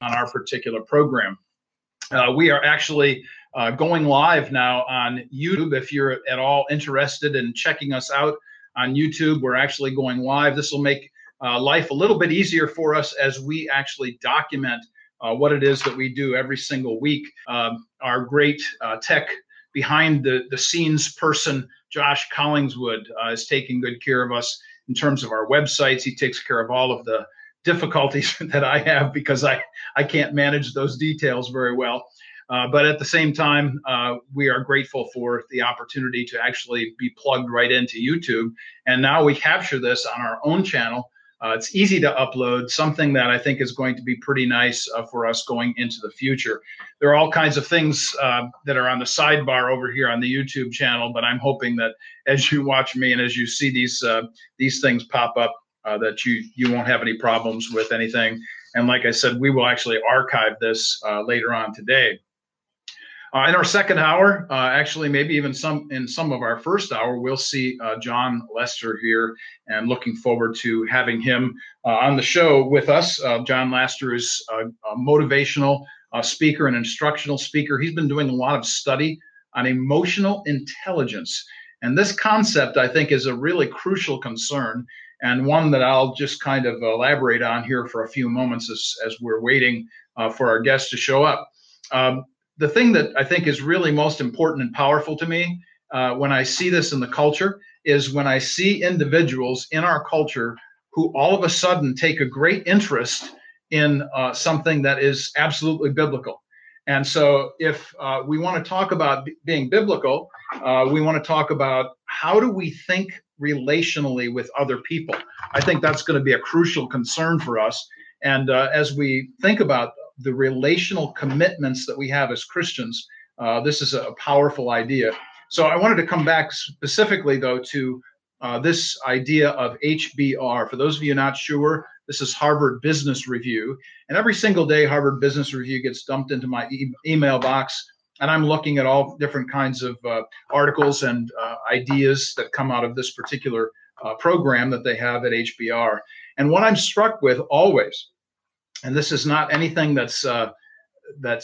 on our particular program. We are actually going live now on YouTube. If you're at all interested in checking us out on YouTube, we're actually going live. This will make life a little bit easier for us as we actually document what it is that we do every single week. Our great tech behind the scenes person, Josh Collingswood, is taking good care of us in terms of our websites. He takes care of all of the difficulties that I have because I can't manage those details very well. But at the same time, we are grateful for the opportunity to actually be plugged right into YouTube. And now we capture this on our own channel. It's easy to upload, something that I think is going to be pretty nice for us going into the future. There are all kinds of things that are on the sidebar over here on the YouTube channel, but I'm hoping that as you watch me and as you see these things pop up, that you won't have any problems with anything. And like I said, we will actually archive this later on today. In our second hour, actually maybe even in some of our first hour, we'll see John Laster here, and looking forward to having him on the show with us. John Laster is a motivational speaker and instructional speaker. He's been doing a lot of study on emotional intelligence. And this concept, I think, is a really crucial concern, and one that I'll just kind of elaborate on here for a few moments as we're waiting for our guest to show up. The thing that I think is really most important and powerful to me when I see this in the culture is when I see individuals in our culture who all of a sudden take a great interest in something that is absolutely biblical. And so if we want to talk about being biblical, we want to talk about how do we think relationally with other people. I think that's going to be a crucial concern for us. And as we think about the relational commitments that we have as Christians, this is a powerful idea. So I wanted to come back specifically, though, to this idea of HBR. For those of you not sure, this is Harvard Business Review. And every single day, Harvard Business Review gets dumped into my email box. And I'm looking at all different kinds of articles and ideas that come out of this particular program that they have at HBR. And what I'm struck with always, and this is not anything that's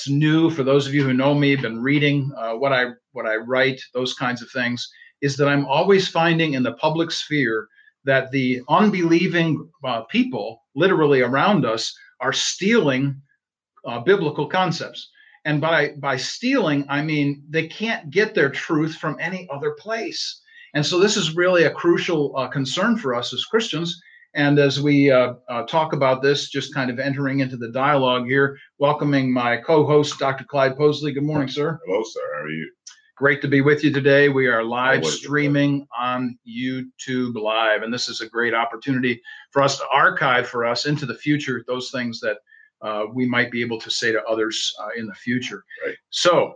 new for those of you who know me, been reading what I write, those kinds of things, is that I'm always finding in the public sphere that the unbelieving people literally around us are stealing biblical concepts. And by stealing, I mean they can't get their truth from any other place. And so this is really a crucial concern for us as Christians. And as we talk about this, just kind of entering into the dialogue here, welcoming my co-host, Dr. Clyde Posley. Good morning, sir. Hello, sir. How are you? Great to be with you today. We are live streaming on YouTube Live. And this is a great opportunity for us to archive for us into the future those things that we might be able to say to others in the future. Right. So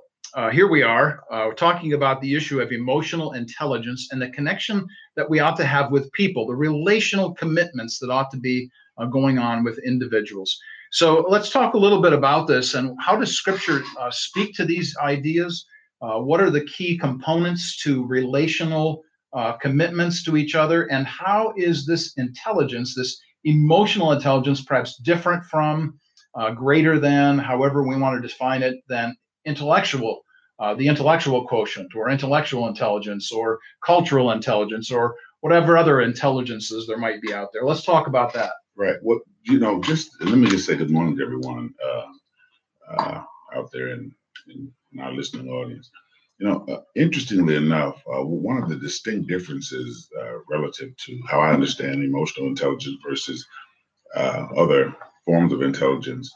here we are talking about the issue of emotional intelligence and the connection that we ought to have with people, the relational commitments that ought to be going on with individuals. So let's talk a little bit about this, and how does Scripture speak to these ideas? What are the key components to relational commitments to each other? And how is this intelligence, this emotional intelligence, perhaps different from, greater than, however we want to define it, than intellectual, the intellectual quotient, or intellectual intelligence, or cultural intelligence, or whatever other intelligences there might be out there? Let's talk about that. Right. Well, you know, just let me just say good morning to everyone out there in our listening audience. You know, interestingly enough, one of the distinct differences relative to how I understand emotional intelligence versus other forms of intelligence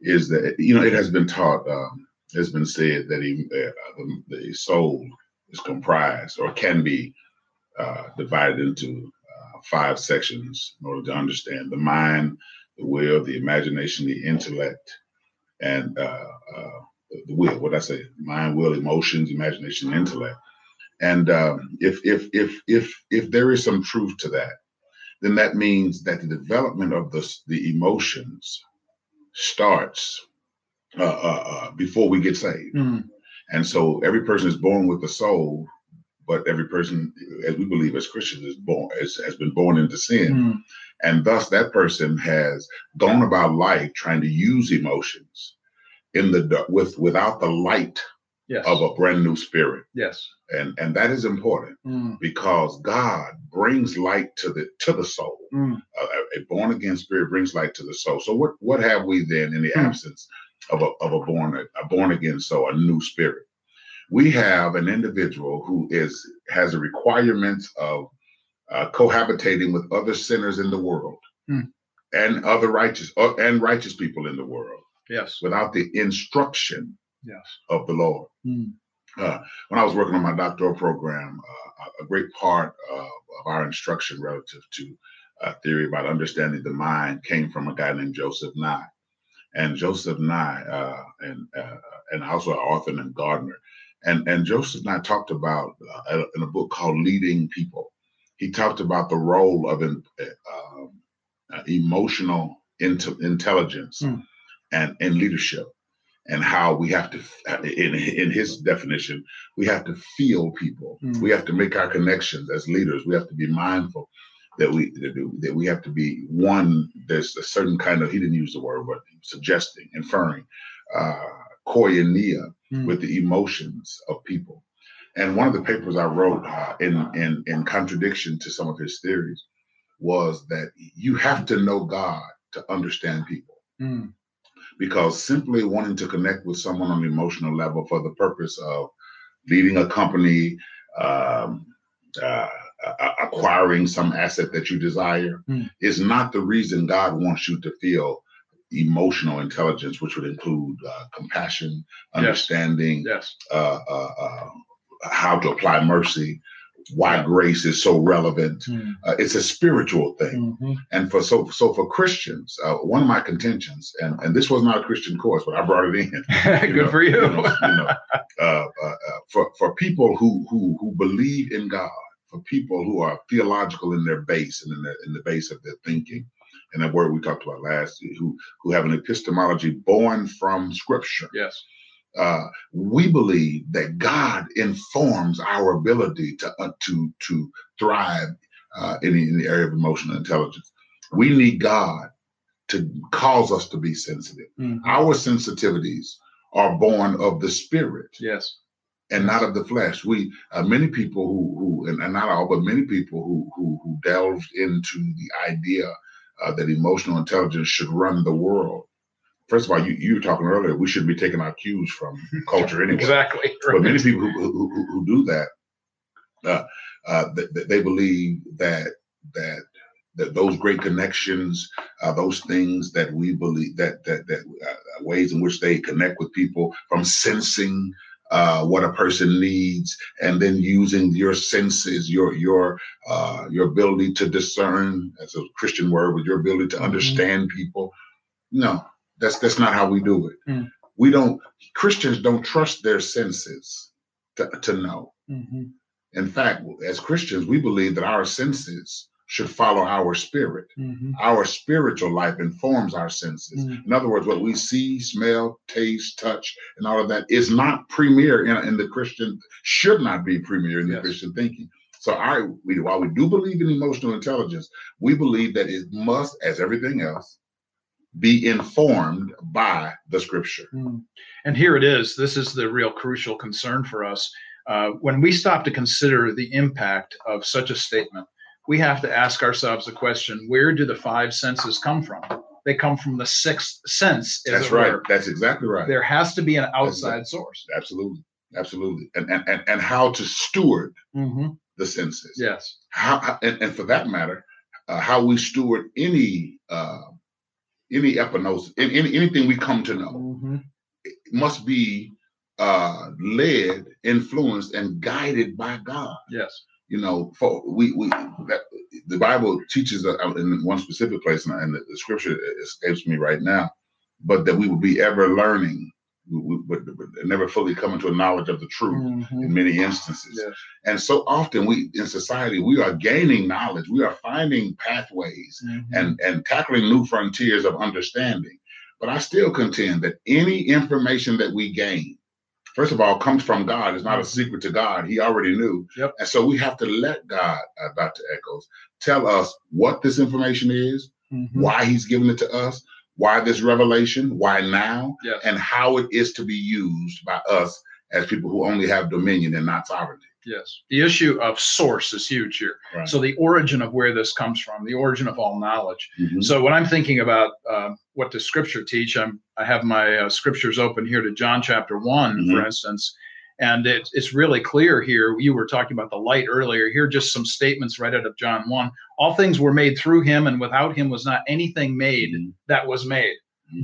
is that, you know, it has been taught, it's been said that the soul is comprised, or can be divided into 5 sections in order to understand: the mind, the will, the imagination, the intellect, and the will. What I say: mind, will, emotions, imagination, intellect. And if there is some truth to that, then that means that the development of the emotions starts before we get saved. Mm-hmm. And so every person is born with a soul, but every person, as we believe as Christians, has been born into sin. Mm-hmm. And thus that person has gone about life trying to use emotions in the without the light of a brand new spirit. Yes. And that is important because God brings light to the soul. A born again spirit brings light to the soul. So what have we then in the absence of a born again soul, a new spirit? We have an individual who has a requirement of cohabitating with other sinners in the world and other righteous people in the world. Yes. Without the instruction of the Lord. When I was working on my doctoral program, a great part of our instruction relative to theory about understanding the mind came from a guy named Joseph Nye. And Joseph Nye, and also an author named Gardner. And Joseph Nye talked about, in a book called Leading People, he talked about the role of emotional intelligence and in leadership, and how we have to, in his definition, we have to feel people. We have to make our connections as leaders. We have to be mindful that we have to be one. There's a certain kind of, he didn't use the word, but suggesting, inferring, koinonia with the emotions of people. And one of the papers I wrote in contradiction to some of his theories was that you have to know God to understand people. Because simply wanting to connect with someone on an emotional level for the purpose of leading a company, acquiring some asset that you desire is not the reason God wants you to feel emotional intelligence, which would include compassion, understanding, how to apply mercy, why grace is so relevant. It's a spiritual thing. And for Christians, one of my contentions, and this was not a Christian course, but I brought it in. Good for you. For people who believe in God, for people who are theological in their base and in the base of their thinking, and that word we talked about last, who have an epistemology born from Scripture. Yes. We believe that God informs our ability to thrive in the area of emotional intelligence. We need God to cause us to be sensitive. Our sensitivities are born of the Spirit, and not of the flesh. We many people who and not all, but many people who delved into the idea that emotional intelligence should run the world. First of all, you were talking earlier, we should be taking our cues from culture anyway. Exactly. Right. But many people who do that, they believe that those great connections, those things that we believe, that ways in which they connect with people, from sensing what a person needs, and then using your senses, your ability to discern, that's a Christian word, with your ability to understand people. No. That's not how we do it. Christians don't trust their senses to know. In fact, as Christians, we believe that our senses should follow our spirit. Our spiritual life informs our senses. In other words, what we see, smell, taste, touch, and all of that is not premier in the Christian, should not be premier in the Christian thinking. So while we do believe in emotional intelligence, we believe that it must, as everything else, be informed by the Scripture. And here it is. This is the real crucial concern for us. When we stop to consider the impact of such a statement, we have to ask ourselves the question, where do the five senses come from? They come from the sixth sense. That's right. Word. That's exactly right. There has to be an outside source. Absolutely. Absolutely. And how to steward the senses. Yes. How, and for that matter, how we steward any epinosis, anything we come to know, it must be led, influenced, and guided by God. Yes, the Bible teaches in one specific place, and the Scripture escapes me right now, but that we will be ever learning, but never fully coming to a knowledge of the truth in many instances. Yes. And so often we, in society, we are gaining knowledge. We are finding pathways and tackling new frontiers of understanding. But I still contend that any information that we gain first of all, comes from God. It's not a secret to God. He already knew. Yep. And so we have to let God, Dr. Echoes, tell us what this information is, why he's given it to us, why this revelation, why now, and how it is to be used by us as people who only have dominion and not sovereignty. Yes. The issue of source is huge here. Right. So the origin of where this comes from, the origin of all knowledge. So when I'm thinking about what does Scripture teach, I have my scriptures open here to John chapter 1, for instance, and it's really clear here. You were talking about the light earlier. Here are just some statements right out of John 1. All things were made through him, and without him was not anything made that was made.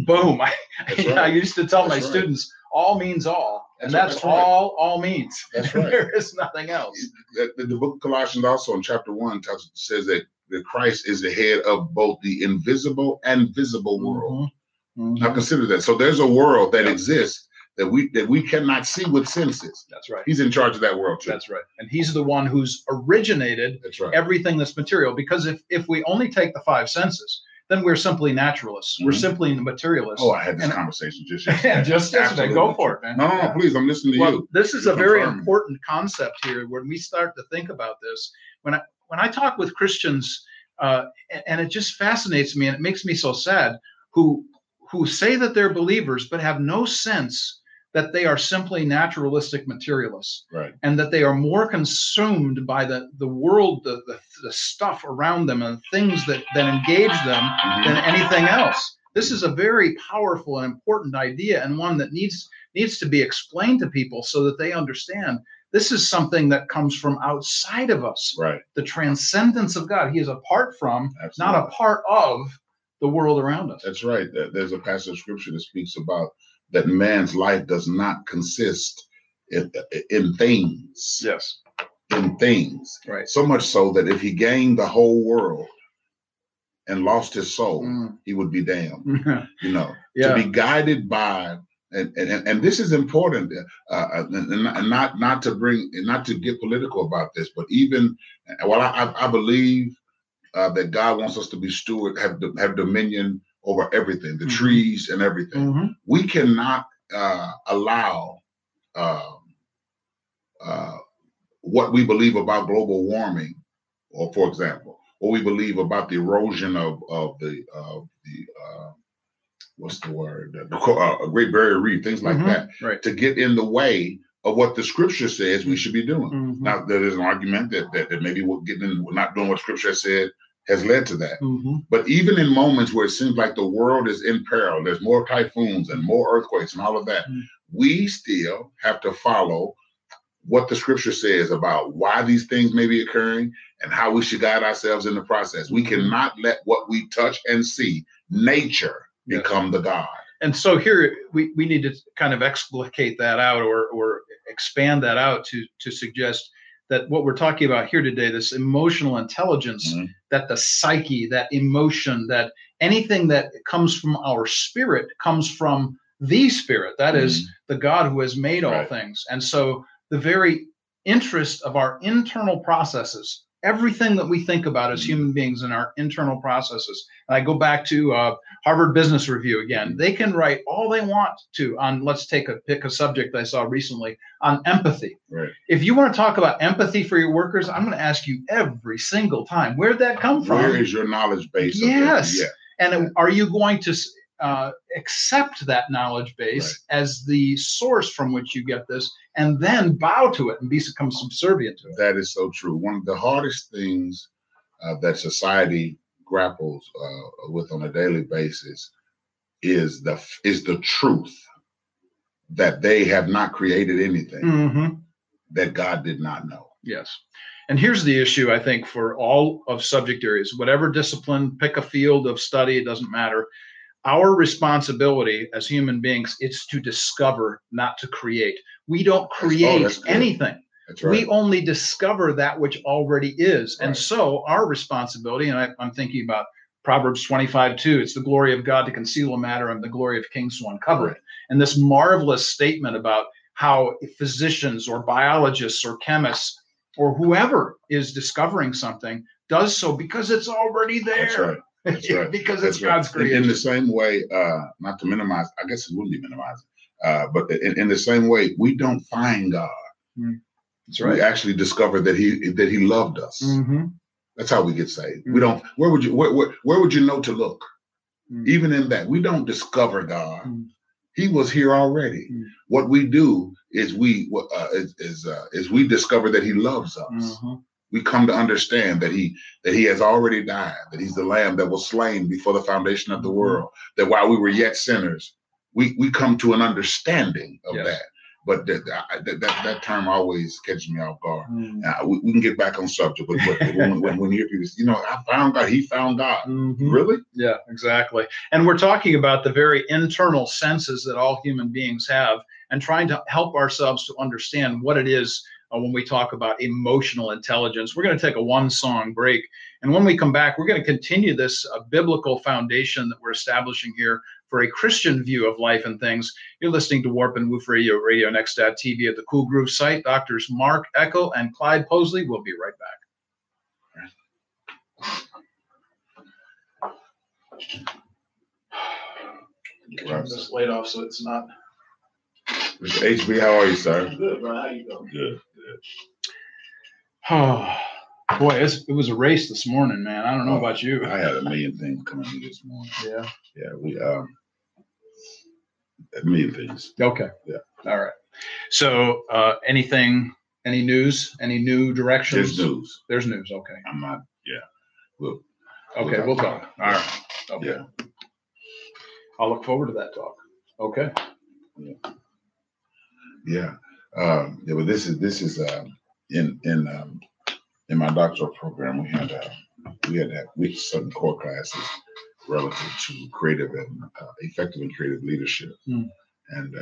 Boom. Right. I used to tell my students, all means all. And that's all means. That's right. There is nothing else. The book of Colossians also in chapter 1 says that Christ is the head of both the invisible and visible world. Now consider that. So there's a world that exists that we cannot see with senses. That's right. He's in charge of that world too. That's right. And he's the one who's originated everything that's material. Because if we only take the five senses, then we're simply naturalists. We're simply materialists. Oh, I had this conversation just yesterday. Go for it, man. No, please. I'm listening to you. This is a very important concept here when we start to think about this. When I talk with Christians, and it just fascinates me and it makes me so sad, who say that they're believers but have no sense that they are simply naturalistic materialists, and that they are more consumed by the world, the stuff around them and things that engage them than anything else. This is a very powerful and important idea, and one that needs to be explained to people so that they understand this is something that comes from outside of us, the transcendence of God. He is apart from, not a part of, the world around us. That's right. There's a passage of scripture that speaks about that man's life does not consist in things. Yes. In things. Right. So much so that if he gained the whole world and lost his soul, he would be damned. To be guided by, and this is important, and not to get political about this, but even, well, I believe that God wants us to be steward, have dominion over everything, the trees and everything. We cannot allow what we believe about global warming, or for example, what we believe about the erosion of the what's the word, Great Barrier Reef, things like that, to get in the way of what the scripture says we should be doing. Now, there is an argument that maybe we're not doing what scripture said has led to that. But even in moments where it seems like the world is in peril, there's more typhoons and more earthquakes and all of that, we still have to follow what the scripture says about why these things may be occurring and how we should guide ourselves in the process. We cannot let what we touch and see, nature, become the God. And so here we need to kind of explicate that out or expand that out to suggest that what we're talking about here today, this emotional intelligence, that the psyche, that emotion, that anything that comes from our spirit comes from the spirit, that is the God who has made all things. And so the very interest of our internal processes, everything that we think about as human beings in our internal processes. And I go back to Harvard Business Review again. They can write all they want to on, let's pick a subject I saw recently, on empathy. Right. If you want to talk about empathy for your workers, I'm going to ask you every single time, where'd that come from? Where is your knowledge base? Yes. And are you going to accept that knowledge base as the source from which you get this, and then bow to it and become subservient to it? That is so true. One of the hardest things that society grapples with on a daily basis is the truth that they have not created anything that God did not know. Yes. And here's the issue, I think, for all of subject areas, whatever discipline, pick a field of study, it doesn't matter. Our responsibility as human beings, it's to discover, not to create. We don't create anything. That's right. We only discover that which already is. Right. And so our responsibility, and I'm thinking about Proverbs 25:2, it's the glory of God to conceal a matter and the glory of kings to uncover it. And this marvelous statement about how physicians or biologists or chemists or whoever is discovering something does so because it's already there. That's right. That's right. Because it's God's creation. In the same way, not to minimize, I guess it wouldn't be minimizing, but in the same way, we don't find God. Mm-hmm. That's right. We actually discover that he loved us. Mm-hmm. That's how we get saved. Mm-hmm. We don't. Where would you where would you know to look? Mm-hmm. Even in that, we don't discover God. Mm-hmm. He was here already. Mm-hmm. What we do is we discover that he loves us. Mm-hmm. We come to understand that he has already died, that he's the lamb that was slain before the foundation of the world, that while we were yet sinners, we come to an understanding of that. But that term always catches me off guard. Mm. We can get back on subject, but when you hear people, I found God, he found God. Mm-hmm. Really? Yeah, exactly. And we're talking about the very internal senses that all human beings have and trying to help ourselves to understand what it is when we talk about emotional intelligence. We're going to take a one-song break. And when we come back, we're going to continue this biblical foundation that we're establishing here for a Christian view of life and things. You're listening to Warp and Woof Radio, RadioNext.tv at the Cool Groove site. Doctors Mark Eckel and Clyde Posley. We'll be right back. Turn this light off so it's not. Mr. HB, how are you, sir? Good, bro. How you doing? Good. Oh, boy, it was a race this morning, man. I don't know about you. I had a million things coming to me this morning. Yeah. Yeah, we a million things. Okay. Yeah. All right. So, any news, any new directions? There's news. Okay. I'm not. Yeah. We'll talk. All right. Okay. Yeah. I'll look forward to that talk. Okay. Yeah. Yeah. But this is in my doctoral program, we had certain core classes relative to creative and effective and creative leadership. Mm. And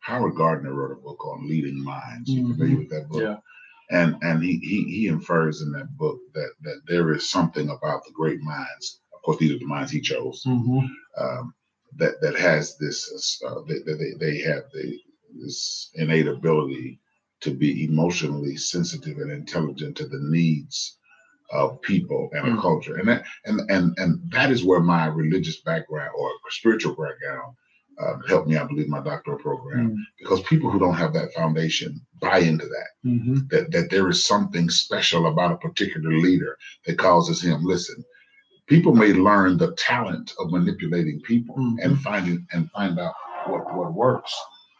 Howard Gardner wrote a book on leading minds. You familiar with that book? Yeah. And he infers in that book that there is something about the great minds. Of course, these are the minds he chose. Mm-hmm. That has this. They have this innate ability to be emotionally sensitive and intelligent to the needs of people and a culture, and that is where my religious background or spiritual background helped me. I believe my doctoral program, because people who don't have that foundation buy into that. Mm-hmm. That there is something special about a particular leader that causes him. Listen, people may learn the talent of manipulating people and find out what works.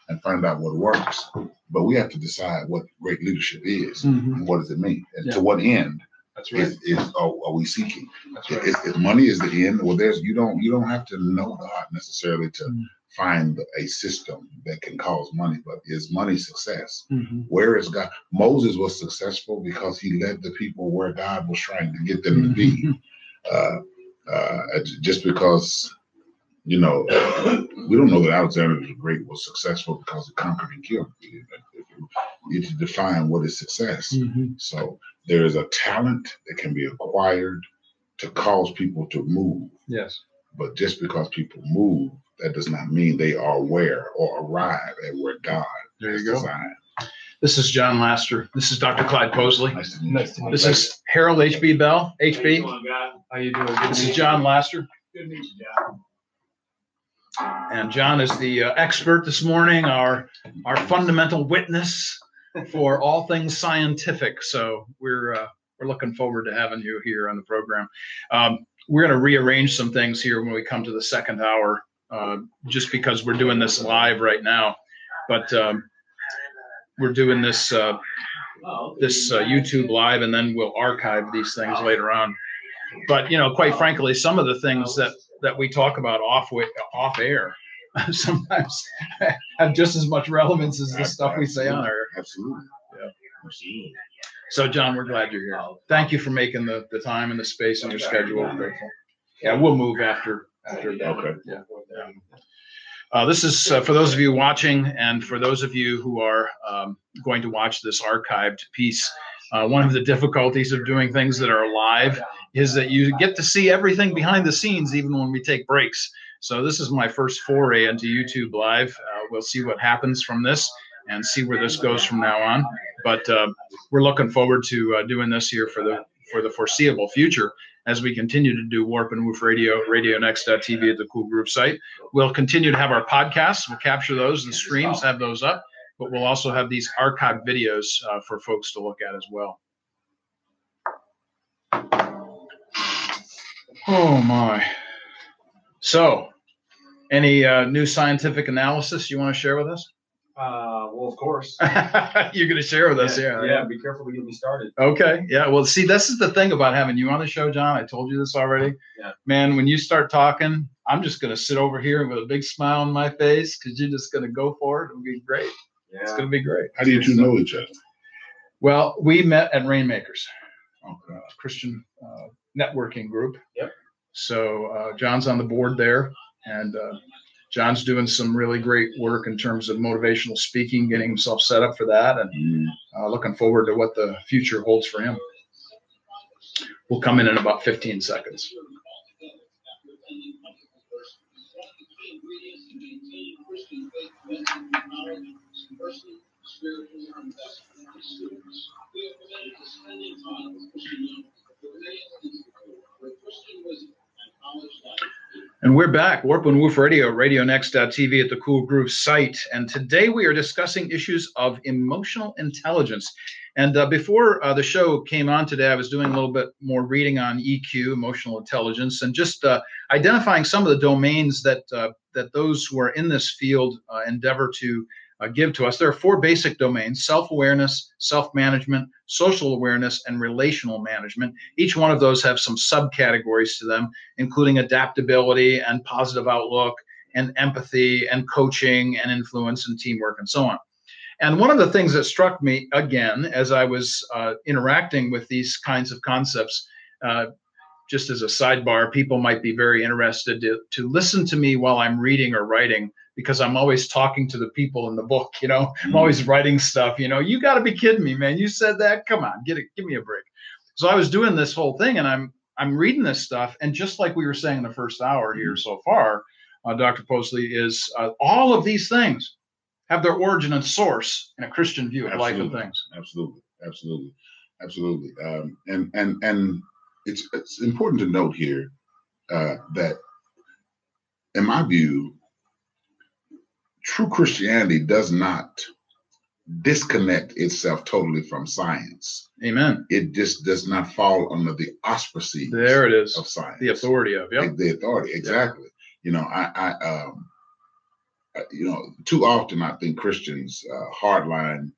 And find out what works, but we have to decide what great leadership is and what does it mean, and to what end. That's right. Are we seeking? That's right. If money is the end, well, you don't have to know God necessarily to find a system that can cause money. But is money success? Mm-hmm. Where is God? Moses was successful because he led the people where God was trying to get them to be. Just because. We don't know that Alexander the Great was successful because he conquered and killed. You need to define what is success. Mm-hmm. So there is a talent that can be acquired to cause people to move. Yes. But just because people move, that does not mean they are aware or arrive at where God has designed. This is John Laster. This is Dr. Clyde Posley. Nice to meet you. This is Harold H.B. Bell. H.B. How you doing, guy? How you doing? This is John Laster. Good to meet you, John. And John is the expert this morning, our fundamental witness for all things scientific. So we're looking forward to having you here on the program. We're going to rearrange some things here when we come to the second hour, just because we're doing this live right now. But we're doing this YouTube live, and then we'll archive these things later on. But quite frankly, some of the things that we talk about off air sometimes have just as much relevance as the stuff we say on air. Absolutely. Yeah. Absolutely. So, John, we're glad you're here. Thank you for making the time and the space on your schedule. We're grateful. Yeah, we'll move after. Okay. Yeah. This is for those of you watching, and for those of you who are going to watch this archived piece. One of the difficulties of doing things that are live is that you get to see everything behind the scenes, even when we take breaks. So this is my first foray into YouTube Live. We'll see what happens from this and see where this goes from now on. But we're looking forward to doing this here for the foreseeable future. as we continue to do Warp and Woof Radio, RadioNext.tv at the Cool Groove site. We'll continue to have our podcasts. We'll capture those and streams, have those up, but we'll also have these archived videos for folks to look at as well. Oh, my. So, any new scientific analysis you want to share with us? Well, of course. You're going to share with us, yeah. Yeah, be careful to get me started. Okay, yeah. Well, see, this is the thing about having you on the show, John. I told you this already. Yeah. Man, when you start talking, I'm just going to sit over here with a big smile on my face because you're just going to go for it. It'll be great. Yeah. It's going to be great. How do you two know each other? Well, we met at Rainmakers, Christian networking group. Yep. So John's on the board there, and John's doing some really great work in terms of motivational speaking, getting himself set up for that, and looking forward to what the future holds for him. We'll come in about 15 seconds. And we're back, Warp and Woof Radio, RadioNext.tv at the Cool Groove site. And today we are discussing issues of emotional intelligence. And before the show came on today, I was doing a little bit more reading on EQ, emotional intelligence, and just identifying some of the domains that those who are in this field endeavor to give to us. There are four basic domains: self-awareness, self-management, social awareness, and relational management. Each one of those have some subcategories to them, including adaptability and positive outlook and empathy and coaching and influence and teamwork and so on. And one of the things that struck me, again, as I was interacting with these kinds of concepts, just as a sidebar, people might be very interested to listen to me while I'm reading or writing, because I'm always talking to the people in the book, you know. I'm always writing stuff, you know. You got to be kidding me, man. You said that? Come on, give me a break. So I was doing this whole thing, and I'm reading this stuff, and just like we were saying in the first hour here so far, Dr. Posley, is all of these things have their origin and source in a Christian view of life and things. Absolutely. And it's important to note here that, in my view, true Christianity does not disconnect itself totally from science. Amen. It just does not fall under the auspices of science. The authority of, the authority, exactly. Yep. You know, too often I think Christians hardline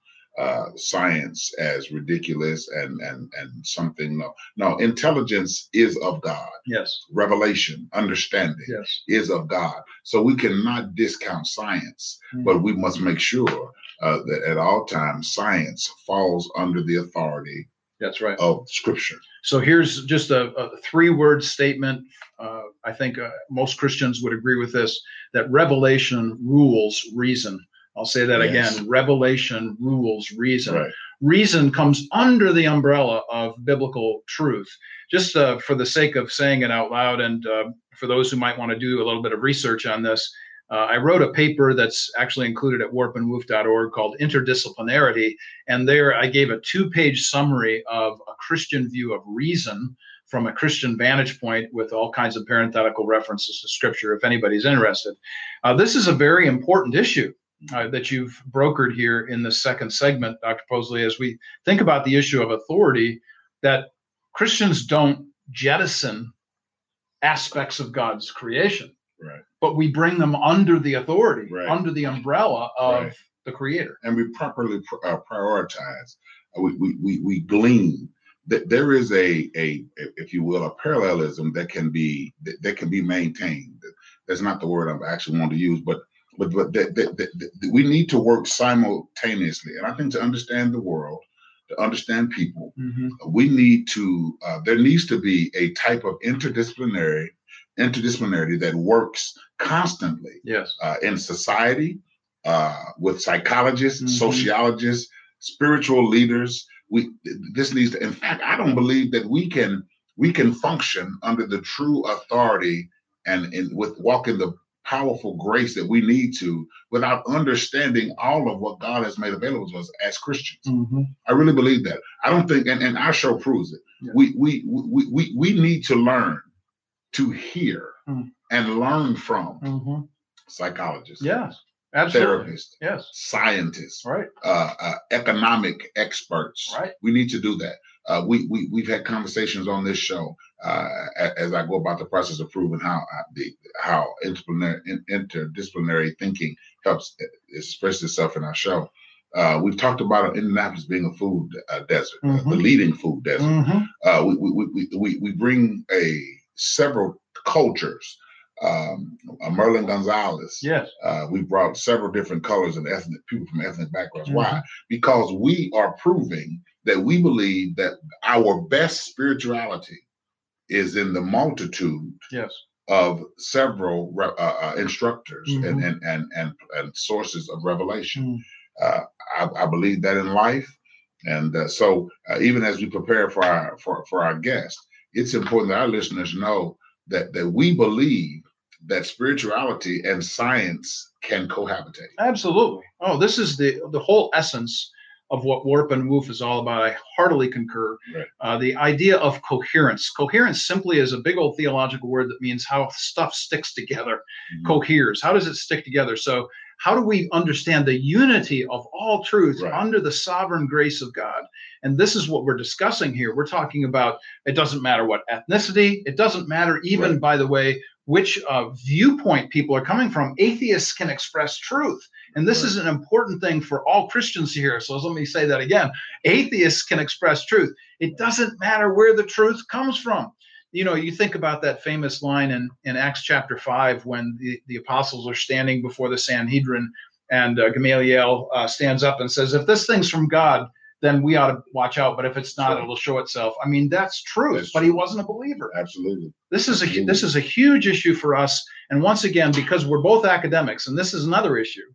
science as ridiculous and something. No, intelligence is of God. Yes. Revelation, understanding, yes, is of God. So we cannot discount science, but we must make sure that at all times science falls under the authority. That's right. Of Scripture. So here's just a three-word statement. I think most Christians would agree with this: that revelation rules reason. I'll say that again. Revelation rules reason. Right. Reason comes under the umbrella of biblical truth. Just for the sake of saying it out loud, and for those who might want to do a little bit of research on this, I wrote a paper that's actually included at warpandwoof.org called Interdisciplinarity. And there I gave a two-page summary of a Christian view of reason from a Christian vantage point, with all kinds of parenthetical references to Scripture, if anybody's interested. This is a very important issue that you've brokered here in the second segment, Dr. Posley, as we think about the issue of authority, that Christians don't jettison aspects of God's creation, but we bring them under the authority, under the umbrella of the Creator. And we properly prioritize. We glean that there is a, if you will, a parallelism that can be maintained. That's not the word I actually want to use, but we need to work simultaneously. And I think to understand the world, to understand people, we need to, there needs to be a type of interdisciplinarity that works constantly. Yes. In society, with psychologists, sociologists, spiritual leaders. This needs to, in fact, I don't believe that we can function under the true authority and with walking the powerful grace that we need to without understanding all of what God has made available to us as Christians. Mm-hmm. I really believe that. I don't think, and our show proves it. Yeah. We need to learn to hear and learn from psychologists. Yeah. Absolutely. Therapists, yes. Scientists, right. Economic experts. Right. We need to do that. We've had conversations on this show as I go about the process of proving how interdisciplinary thinking helps express itself in our show. We've talked about Indianapolis being a food desert, the leading food desert. We bring several cultures. Merlin Gonzalez. Yes. We brought several different colors and ethnic people from ethnic backgrounds. Mm-hmm. Why? Because we are proving that we believe that our best spirituality is in the multitude of several instructors and sources of revelation. I believe that in life, and so even as we prepare for our guest, it's important that our listeners know that we believe that spirituality and science can cohabitate. Absolutely. Oh, this is the whole essence of what Warp and Woof is all about. I heartily concur. Right. The idea of coherence. Coherence simply is a big old theological word that means how stuff sticks together, coheres. How does it stick together? So how do we understand the unity of all truth under the sovereign grace of God? And this is what we're discussing here. We're talking about, it doesn't matter what ethnicity, it doesn't matter even, by the way, which viewpoint people are coming from. Atheists can express truth. And this is an important thing for all Christians to hear. So let me say that again. Atheists can express truth. It doesn't matter where the truth comes from. You know, you think about that famous line in Acts chapter 5 when the apostles are standing before the Sanhedrin, and Gamaliel stands up and says, if this thing's from God, then we ought to watch out. But if it's not, it'll show itself. I mean, that's true. But he wasn't a believer. Absolutely. This is a huge issue for us. And once again, because we're both academics, and this is another issue,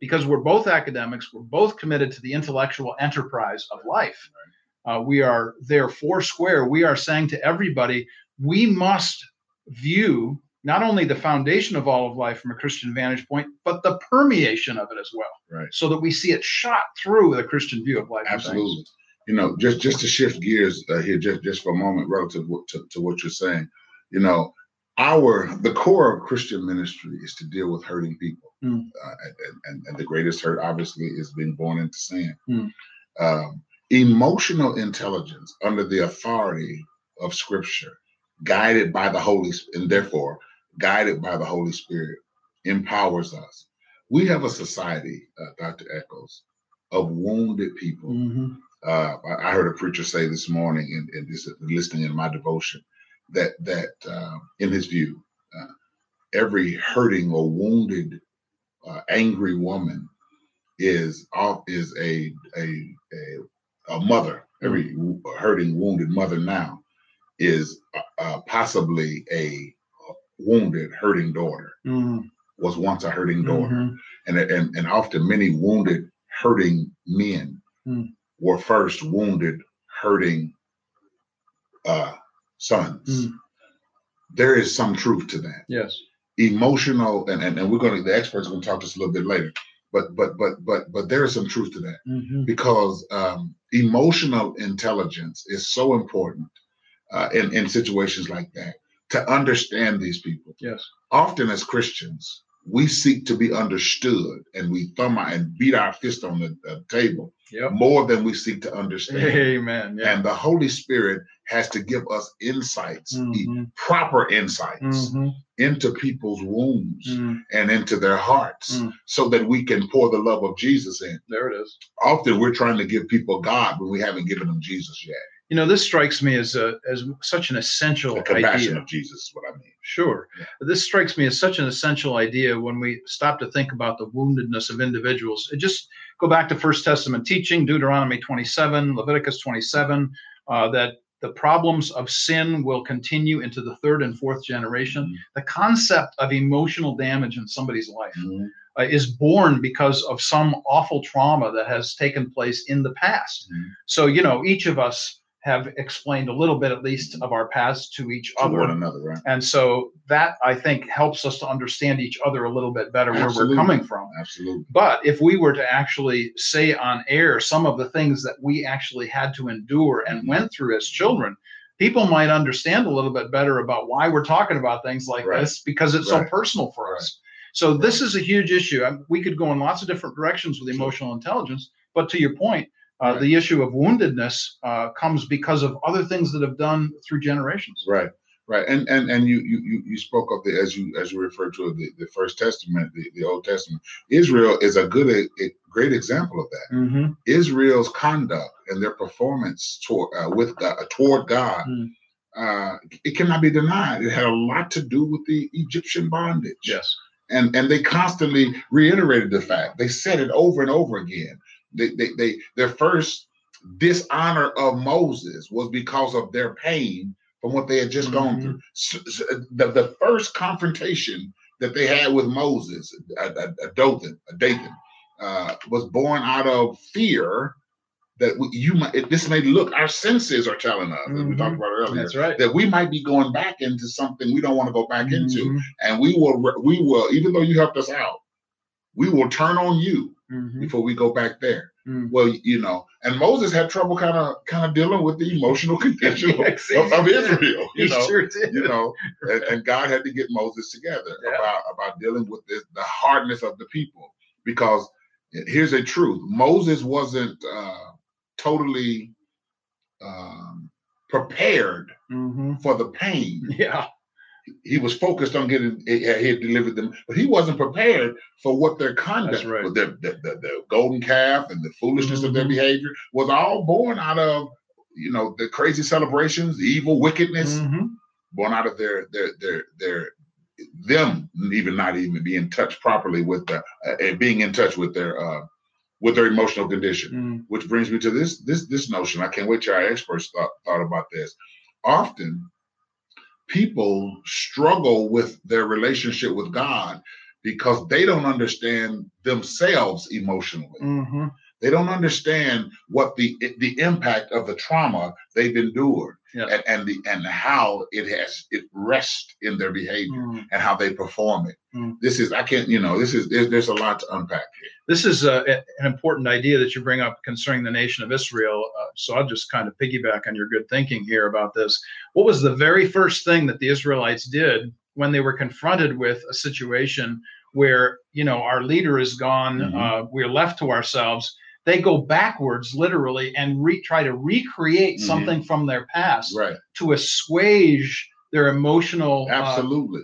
because we're both academics, we're both committed to the intellectual enterprise of life. Right. We are there foursquare. We are saying to everybody, we must view not only the foundation of all of life from a Christian vantage point, but the permeation of it as well, right? So that we see it shot through with a Christian view of life. Absolutely. You know, just to shift gears here, just for a moment, relative to what you're saying, you know, the core of Christian ministry is to deal with hurting people, and the greatest hurt, obviously, is being born into sin. Emotional intelligence under the authority of Scripture, guided by the Holy Spirit, and therefore guided by the Holy Spirit, empowers us. We have a society, Dr. Echols, of wounded people. I heard a preacher say this morning, and this is listening in my devotion, that in his view, every hurting or wounded, angry woman is a mother. Every hurting, wounded mother now is possibly a wounded, hurting daughter. Was once a hurting daughter, and often many wounded, hurting men were first wounded, hurting sons. There is some truth to that. Yes, emotional, and we're going to the experts are going to talk to us a little bit later. But there is some truth to that, because emotional intelligence is so important in situations like that, to understand these people. Yes. Often as Christians, we seek to be understood, and we thumb out and beat our fist on the table more than we seek to understand. Amen. Yeah. And the Holy Spirit has to give us insights, proper insights, into people's wounds and into their hearts, so that we can pour the love of Jesus in. There it is. Often we're trying to give people God when we haven't given them Jesus yet. You know, this strikes me as such an essential idea. The compassion of Jesus is what I mean. Sure. Yeah. This strikes me as such an essential idea when we stop to think about the woundedness of individuals. Just go back to First Testament teaching, Deuteronomy 27, Leviticus 27, that the problems of sin will continue into the third and fourth generation. The concept of emotional damage in somebody's life is born because of some awful trauma that has taken place in the past. So, you know, each of us have explained a little bit, at least, of our past to each other. To one another, right? And so that, I think, helps us to understand each other a little bit better. Absolutely. Where we're coming from. Absolutely. But if we were to actually say on air some of the things that we actually had to endure and went through as children, people might understand a little bit better about why we're talking about things like this, because it's so personal for us. So this is a huge issue. We could go in lots of different directions with emotional intelligence, but to your point, the issue of woundedness comes because of other things that have done through generations. Right, right, and you spoke of the as you referred to the First Testament, the Old Testament. Israel is a great example of that. Mm-hmm. Israel's conduct and their performance toward God, mm-hmm. It cannot be denied. It had a lot to do with the Egyptian bondage. Yes, and they constantly reiterated the fact. They said it over and over again. Their first dishonor of Moses was because of their pain from what they had just mm-hmm. gone through. So the first confrontation that they had with Moses, Dathan, was born out of fear that our senses are telling us, mm-hmm. as we talked about earlier, that's right. that we might be going back into something we don't want to go back mm-hmm. into, and we will, even though you helped us out, we will turn on you. Mm-hmm. Before we go back there. Mm-hmm. Well, and Moses had trouble kind of dealing with the emotional condition of Israel. And God had to get Moses together about dealing with the hardness of the people. Because here's the truth: Moses wasn't totally prepared mm-hmm. for the pain. Yeah. He was focused on he had delivered them, but he wasn't prepared for what their conduct, the golden calf and the foolishness mm-hmm. of their behavior was all born out of, the crazy celebrations, the evil wickedness, mm-hmm. born out of them not even being touched properly with being in touch with their emotional condition, mm-hmm. which brings me to this notion. I can't wait till our experts thought about this. Often, people struggle with their relationship with God because they don't understand themselves emotionally. Mm-hmm. They don't understand what the impact of the trauma they've endured and how it rests in their behavior mm-hmm. and how they perform it. Mm-hmm. There's a lot to unpack here. This is an important idea that you bring up concerning the nation of Israel. So I'll just kind of piggyback on your good thinking here about this. What was the very first thing that the Israelites did when they were confronted with a situation where, our leader is gone, mm-hmm. We're left to ourselves? They go backwards, literally, and try to recreate mm-hmm. something from their past to assuage their emotional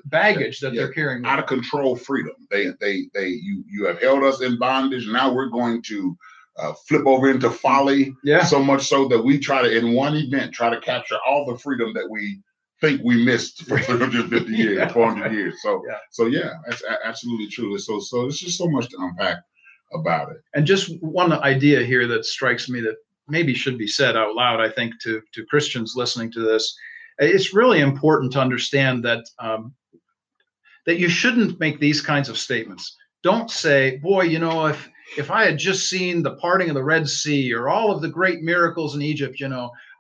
baggage that they're carrying. Out of control freedom. You have held us in bondage. Now we're going to flip over into folly. Yeah. So much so that we try to, in one event, try to capture all the freedom that we think we missed for 350 years, 400 years. So that's absolutely true. So there's just so much to unpack about it. And just one idea here that strikes me that maybe should be said out loud, I think, to Christians listening to this. It's really important to understand that that you shouldn't make these kinds of statements. Don't say, boy, if I had just seen the parting of the Red Sea or all of the great miracles in Egypt,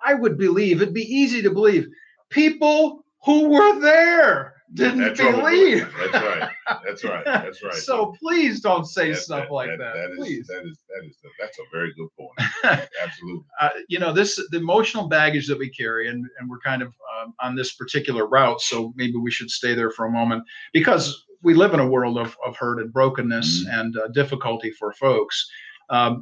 I would believe. It'd be easy to believe. People who were there didn't believe. That's right. So please don't say stuff like that. Please. That's a very good point. Absolutely. The emotional baggage that we carry, and we're kind of on this particular route, so maybe we should stay there for a moment, because we live in a world of hurt and brokenness mm-hmm. and difficulty for folks.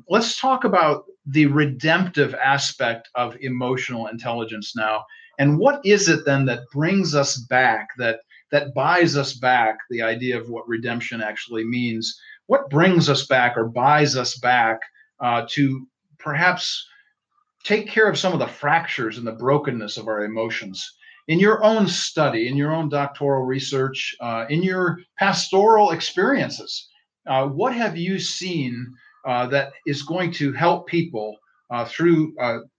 Let's talk about the redemptive aspect of emotional intelligence now. And what is it then that brings us back, that buys us back the idea of what redemption actually means? What brings us back or buys us back to perhaps take care of some of the fractures and the brokenness of our emotions? In your own study, in your own doctoral research, in your pastoral experiences, what have you seen that is going to help people through,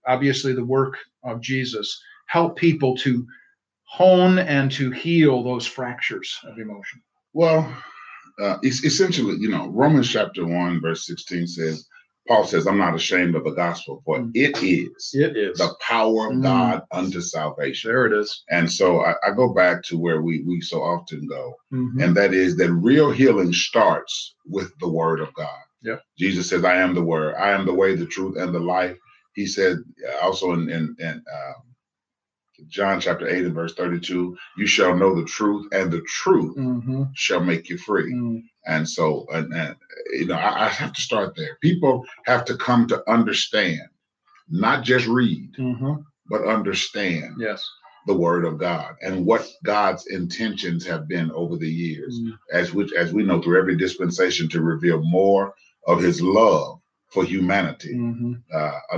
obviously, the work of Jesus, help people to hone and to heal those fractures of emotion? Well, essentially, Romans chapter 1, verse 16 says, Paul says, I'm not ashamed of the gospel, for it is the power of God unto salvation. There it is. And so I go back to where we so often go, and that is that real healing starts with the word of God. Yep. Jesus says, I am the word. I am the way, the truth, and the life. He said also in John chapter 8 and verse 32, you shall know the truth, and the truth shall make you free. And so, I have to start there. People have to come to understand, not just read, but understand the word of God and what God's intentions have been over the years, as we know through every dispensation, to reveal more of his love for humanity,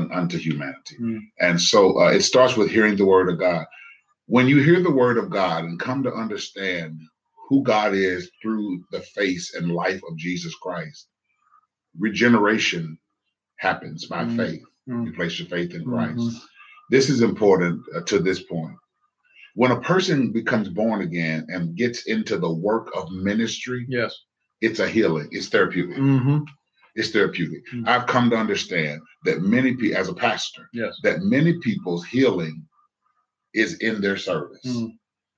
unto humanity. And so it starts with hearing the word of God. When you hear the word of God and come to understand who God is through the face and life of Jesus Christ, regeneration happens by faith. You place your faith in Christ. This is important to this point. When a person becomes born again and gets into the work of ministry, it's a healing, it's therapeutic. It's therapeutic. I've come to understand that many people, as a pastor, that many people's healing is in their service.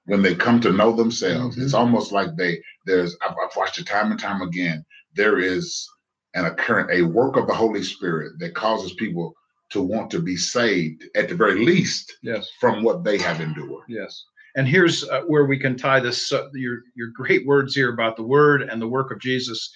When they come to know themselves, it's almost like I've watched it time and time again. There is an occurrence, a work of the Holy Spirit that causes people to want to be saved, at the very least, from what they have endured. And here's where we can tie this, your great words here about the word and the work of Jesus.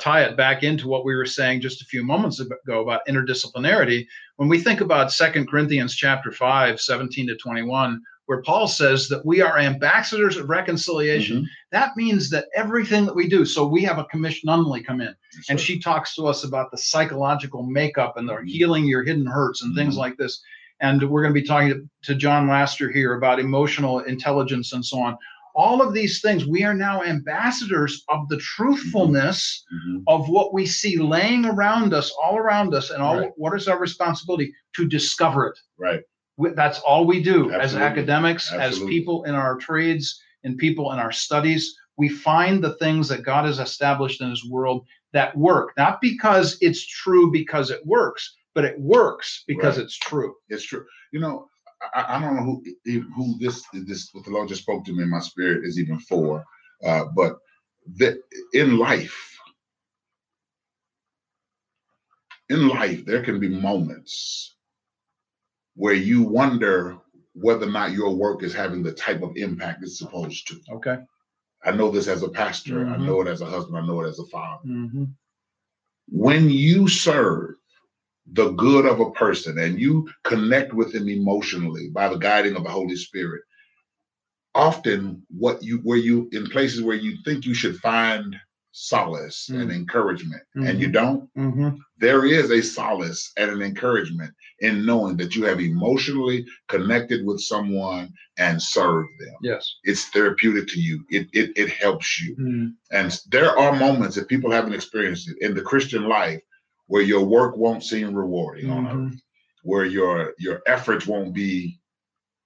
Tie it back into what we were saying just a few moments ago about interdisciplinarity. When we think about 2 Corinthians chapter 5, 17 to 21, where Paul says that we are ambassadors of reconciliation, that means that everything that we do, so we have a commission, Nunley come in, that's and right. She talks to us about the psychological makeup and the healing your hidden hurts and things like this. And we're going to be talking to John Laster here about emotional intelligence and so on. All of these things, we are now ambassadors of the truthfulness of what we see laying around us, all around us, and all. Right. What is our responsibility? To discover it. Right. That's all we do. Absolutely. As academics, Absolutely. As people in our trades, in people in our studies. We find the things that God has established in his world that work, not because it's true because it works, but it works because It's true. It's true. You know, I don't know who this what the Lord just spoke to me in my spirit is even for, but that in life, there can be moments where you wonder whether or not your work is having the type of impact it's supposed to. Okay. I know this as a pastor. I know it as a husband. I know it as a father. When you serve the good of a person and you connect with them emotionally by the guiding of the Holy Spirit, often in places where you think you should find solace and encouragement and you don't, there is a solace and an encouragement in knowing that you have emotionally connected with someone and served them. Yes. It's therapeutic to you. It helps you. And there are moments, if people haven't experienced it, in the Christian life where your work won't seem rewarding on earth, where your efforts won't be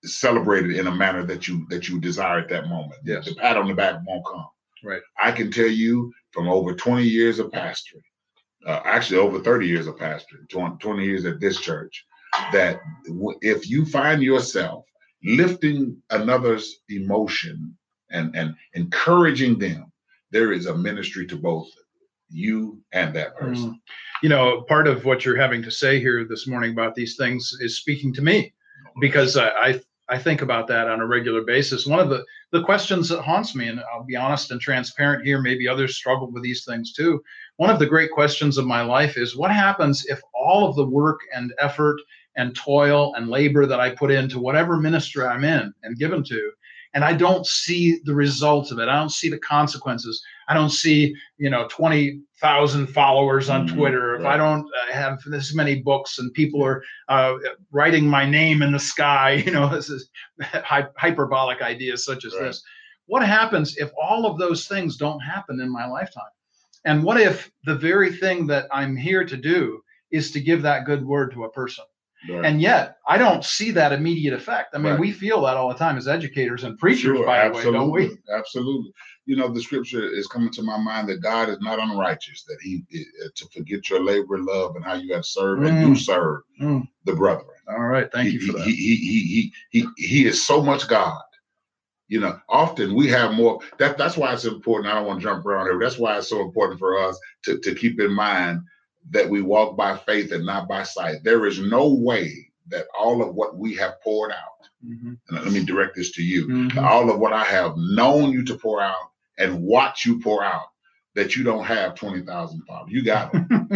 celebrated in a manner that you desire at that moment. Yes. The pat on the back won't come. Right. I can tell you from over 20 years of pastoring, actually over 30 years of pastoring, 20 years at this church, that if you find yourself lifting another's emotion and encouraging them, there is a ministry to both you and that person. You know, part of what you're having to say here this morning about these things is speaking to me, because I think about that on a regular basis. One of the questions that haunts me, and I'll be honest and transparent here, maybe others struggle with these things too. One of the great questions of my life is, what happens if all of the work and effort and toil and labor that I put into whatever ministry I'm in and given to, and I don't see the results of it. I don't see the consequences. I don't see, 20,000 followers on Twitter. Right. If I don't have this many books and people are writing my name in the sky, this is hyperbolic ideas such as this. What happens if all of those things don't happen in my lifetime? And what if the very thing that I'm here to do is to give that good word to a person? Right. And yet I don't see that immediate effect. I mean, right. we feel that all the time as educators and preachers, sure, by the way, don't we? Absolutely. You know, the scripture is coming to my mind that God is not unrighteous, that he to forget your labor, love, and how you have served and do serve the brethren. All right. Thank you for that. He is so much God. You know, often we have more. That's why it's important. I don't want to jump around here. That's why it's so important for us to keep in mind that we walk by faith and not by sight. There is no way that all of what we have poured out, and let me direct this to you, all of what I have known you to pour out and watch you pour out, that you don't have 20,000 followers. You got them.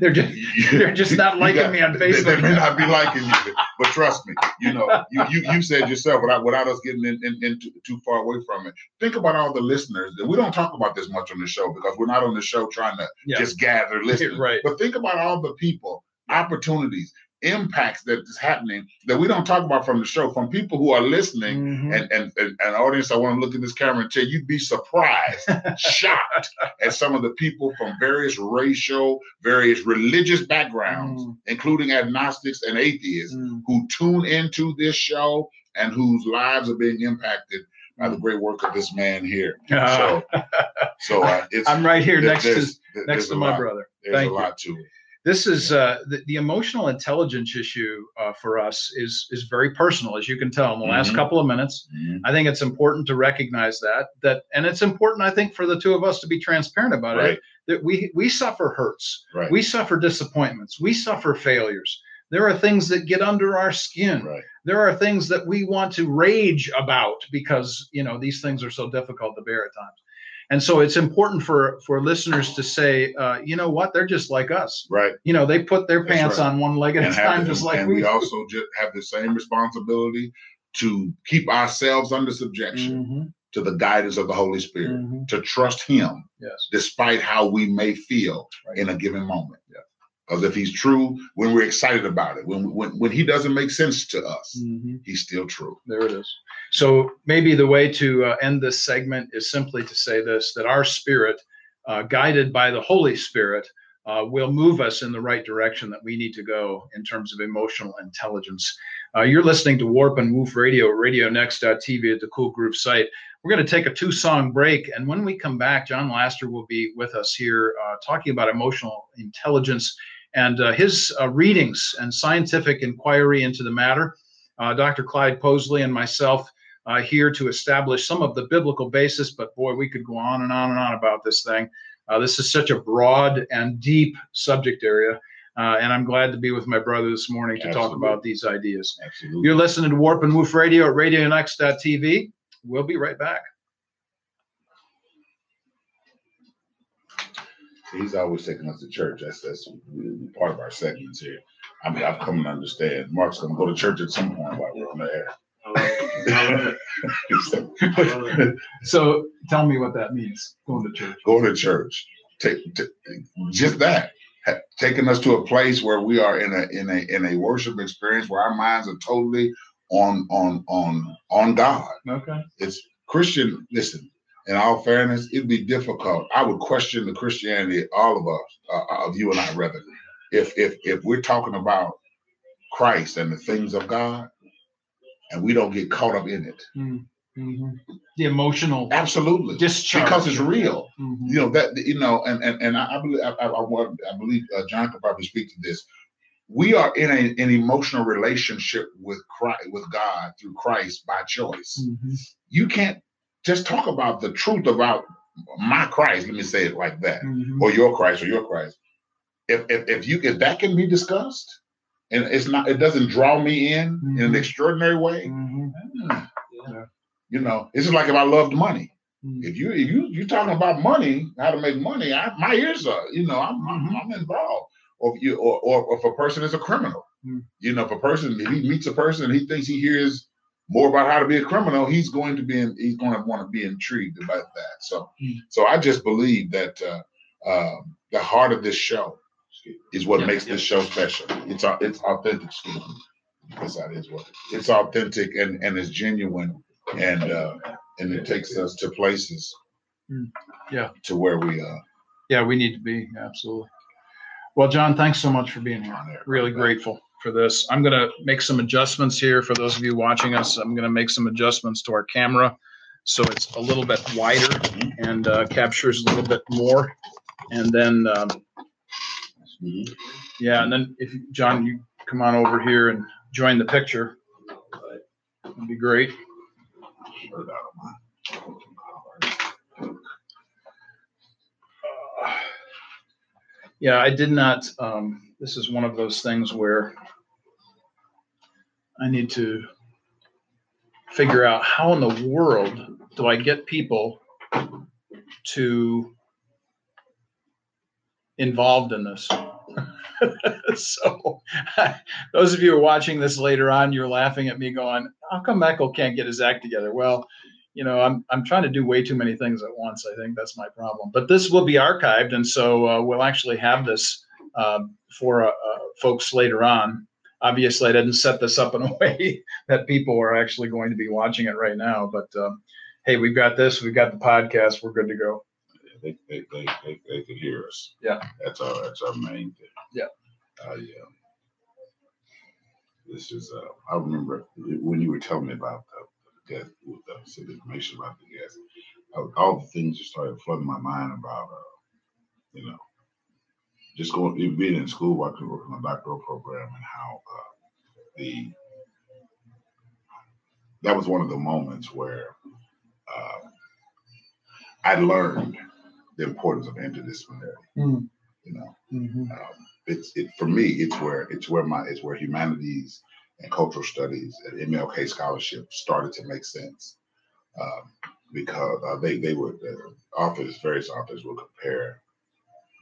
they're just not liking me on Facebook. They may not be liking you, but trust me, you know, you said yourself, without us getting in too far away from it, think about all the listeners. We don't talk about this much on the show because we're not on the show trying to just gather listeners. Right. But think about all the people, opportunities, impacts that is happening that we don't talk about from the show, from people who are listening and audience. I want to look at this camera and tell you'd be surprised, shocked at some of the people from various racial, various religious backgrounds, including agnostics and atheists, who tune into this show and whose lives are being impacted by the great work of this man here. So I'm right here next to my brother. There's a lot to it. This is the emotional intelligence issue for us is very personal, as you can tell in the last couple of minutes. I think it's important to recognize that, and it's important, I think, for the two of us to be transparent about it, that we suffer hurts, we suffer disappointments, we suffer failures. There are things that get under our skin. Right. There are things that we want to rage about because, you know, these things are so difficult to bear at times. And so it's important for listeners to say, you know what, they're just like us. Right. You know, they put their pants on one leg at a time, just like we do. And we also just have the same responsibility to keep ourselves under subjection to the guidance of the Holy Spirit, to trust him despite how we may feel in a given moment. Because if he's true, when we're excited about it, when he doesn't make sense to us, he's still true. There it is. So maybe the way to end this segment is simply to say this, that our spirit, guided by the Holy Spirit, will move us in the right direction that we need to go in terms of emotional intelligence. You're listening to Warp and Woof Radio, RadioNext.tv at the Cool Group site. We're going to take a 2-song break, and when we come back, John Laster will be with us here talking about emotional intelligence and his readings and scientific inquiry into the matter. Dr. Clyde Posley and myself here to establish some of the biblical basis, but boy, we could go on and on and on about this thing. This is such a broad and deep subject area, and I'm glad to be with my brother this morning to talk about these ideas. Absolutely. You're listening to Warp and Woof Radio at RadioNext.tv. We'll be right back. He's always taking us to church. That's part of our segments here. I mean, I've come to understand. Mark's going to go to church at some point while we're on the air. So tell me what that means, going to church. Going to church. Just that. Taking us to a place where we are in a worship experience where our minds are totally on God. Okay. It's Christian. Listen, in all fairness, it'd be difficult. I would question the Christianity, all of us, of you and I, rather. If we're talking about Christ and the things of God, and we don't get caught up in it, the emotional discharge, because it's real. You know that. You know, and I believe John could probably speak to this. We are in an emotional relationship with Christ, with God through Christ by choice. You can't just talk about the truth about my Christ. Let me say it like that, or your Christ, or your Christ. If that can be discussed, and it doesn't draw me in an extraordinary way. You know, it's just like if I loved money. If you're talking about money, how to make money, my ears are. You know, I'm involved. Or if a person is a criminal, you know, if he meets a person and he thinks he hears more about how to be a criminal, he's going to want to be intrigued about that. So I just believe that the heart of this show is what makes this show special. It's authentic. That's how it is. It's authentic and it's genuine and it takes us to places. To where we are. We need to be absolutely. Well, John, thanks so much for being here. Really grateful for this. I'm going to make some adjustments here for those of you watching us. I'm going to make some adjustments to our camera so it's a little bit wider and captures a little bit more. And then, yeah, and then if John, you come on over here and join the picture. That'd be great. Yeah, I did not. This is one of those things where I need to figure out how in the world do I get people to involved in this. So those of you who are watching this later on, you're laughing at me going, how come Michael can't get his act together? Well, you know, I'm trying to do way too many things at once. I think that's my problem. But this will be archived, and so we'll actually have this for folks later on. Obviously, I didn't set this up in a way that people are actually going to be watching it right now. But hey, we've got this. We've got the podcast. We're good to go. They could hear us. Yeah, that's our main thing. Yeah. This is I remember when you were telling me about the death, with some information about the gas. All the things just started flooding my mind about you know, just going, even being in school while I could work on a doctoral program, and how that was one of the moments where I learned the importance of interdisciplinarity. Mm. You know, it's where humanities and cultural studies and MLK scholarship started to make sense, because they would various authors would compare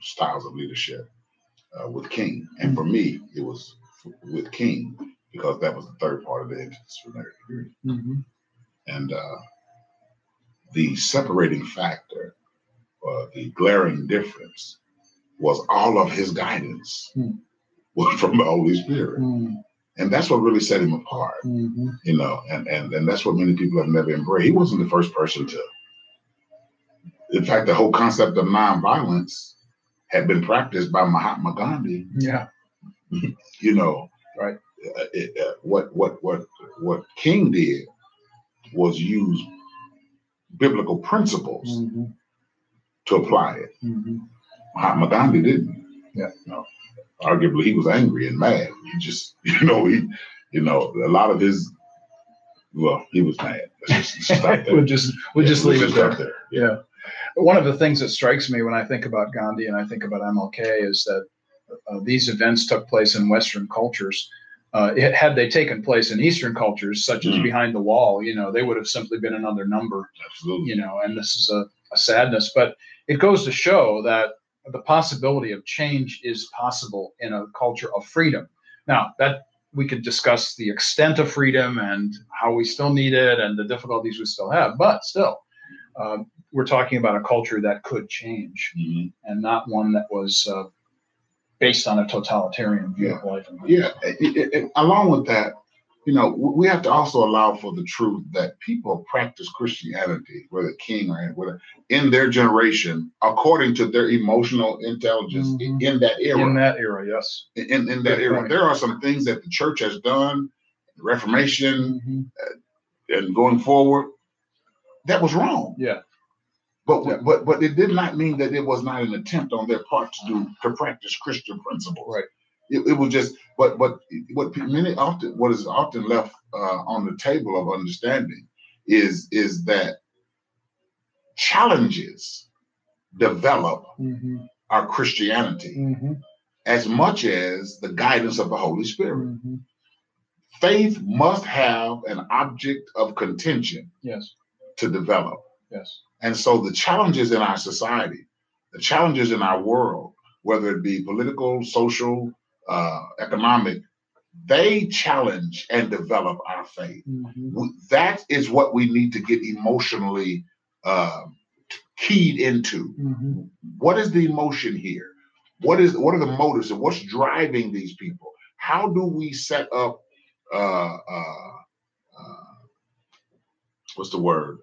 styles of leadership with King, and for me it was with King because that was the third part of the interdisciplinary degree, and the separating factor, the glaring difference, was all of his guidance was from the Holy Spirit. And that's what really set him apart, you know, and that's what many people have never embraced. He wasn't the first person to. In fact, the whole concept of nonviolence had been practiced by Mahatma Gandhi. Yeah. You know, right. What King did was use biblical principles to apply it. Mahatma Gandhi didn't. Yeah. No. Arguably, he was angry and mad. He just, a lot of his. Well, he was mad. Let's just stop there. we'll just leave it there. Yeah. One of the things that strikes me when I think about Gandhi and I think about MLK is that these events took place in Western cultures. Had they taken place in Eastern cultures, such as Behind the Wall, you know, they would have simply been another number. Absolutely. You know, and this is a sadness, but it goes to show that the possibility of change is possible in a culture of freedom. Now, that we could discuss the extent of freedom and how we still need it and the difficulties we still have, but still, we're talking about a culture that could change and not one that was based on a totalitarian view of life. Yeah. Along with that, you know, we have to also allow for the truth that people practice Christianity, whether King or whether in their generation, according to their emotional intelligence in that era. In that era, yes. In that era, there are some things that the church has done, Reformation, and going forward, that was wrong. Yeah. But it did not mean that it was not an attempt on their part to practice Christian principles. Right. It was just, what is often left on the table of understanding is that challenges develop our Christianity as much as the guidance of the Holy Spirit. Faith must have an object of contention to develop. Yes. And so the challenges in our society, the challenges in our world, whether it be political, social, economic, they challenge and develop our faith. That is what we need to get emotionally keyed into. What is the emotion here? What are the motives and what's driving these people? How do we set up what's the word,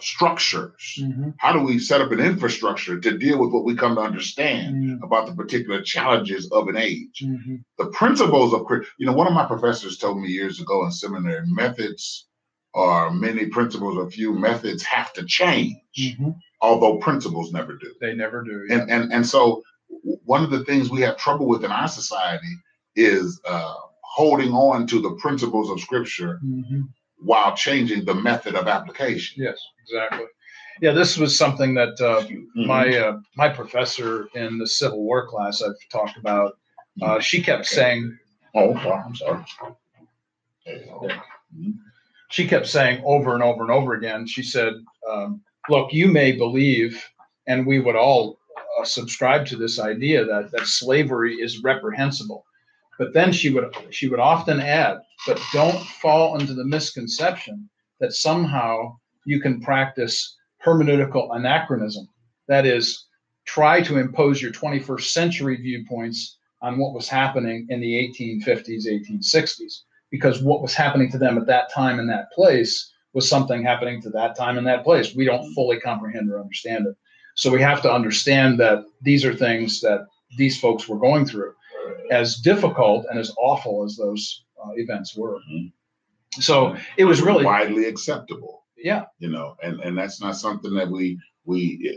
structures. Mm-hmm. How do we set up an infrastructure to deal with what we come to understand mm-hmm. about the particular challenges of an age? Mm-hmm. The principles of, one of my professors told me years ago in seminary, methods are many, principles are few, methods have to change, mm-hmm. although principles never do. They never do. Yeah. And so one of the things we have trouble with in our society is holding on to the principles of scripture mm-hmm. while changing the method of application. Yes, exactly. Yeah, this was something that mm-hmm. my professor in the Civil War class I've talked about, she kept saying, oh, I'm sorry. She kept saying over and over and over again, she said, look, you may believe, and we would all subscribe to this idea that slavery is reprehensible. But then she would often add, but don't fall into the misconception that somehow you can practice hermeneutical anachronism. That is, try to impose your 21st century viewpoints on what was happening in the 1850s, 1860s, because what was happening to them at that time and that place was something happening to that time and that place. We don't fully comprehend or understand it. So we have to understand that these are things that these folks were going through, as difficult and as awful as those events were. Mm-hmm. So it was really widely acceptable. Yeah. And that's not something that we,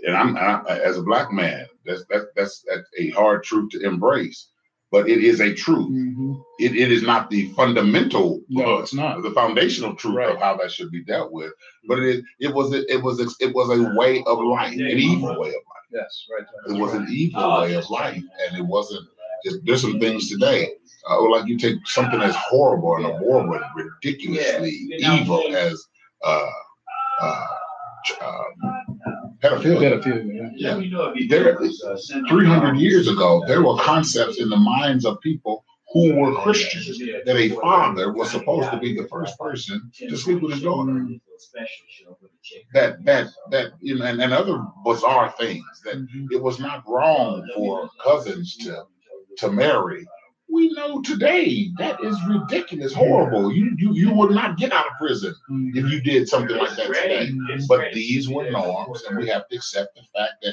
and I as a black man, that's a hard truth to embrace, but it is a truth. Mm-hmm. It is not the fundamental. No, it's not the foundational truth right. of how that should be dealt with, but it was a way of life, an evil way of life. Yes. Right. It was an evil way of life, and it wasn't, there's some things today, like you take something as horrible and abhorrent, ridiculously evil as pedophilia. Yeah. There, 300 years ago, there were concepts in the minds of people who were Christians that a father was supposed to be the first person to sleep with his daughter. And other bizarre things, that mm-hmm. it was not wrong for cousins to marry. We know today that is ridiculous, horrible. You would not get out of prison if you did something like that today. But these were norms, and we have to accept the fact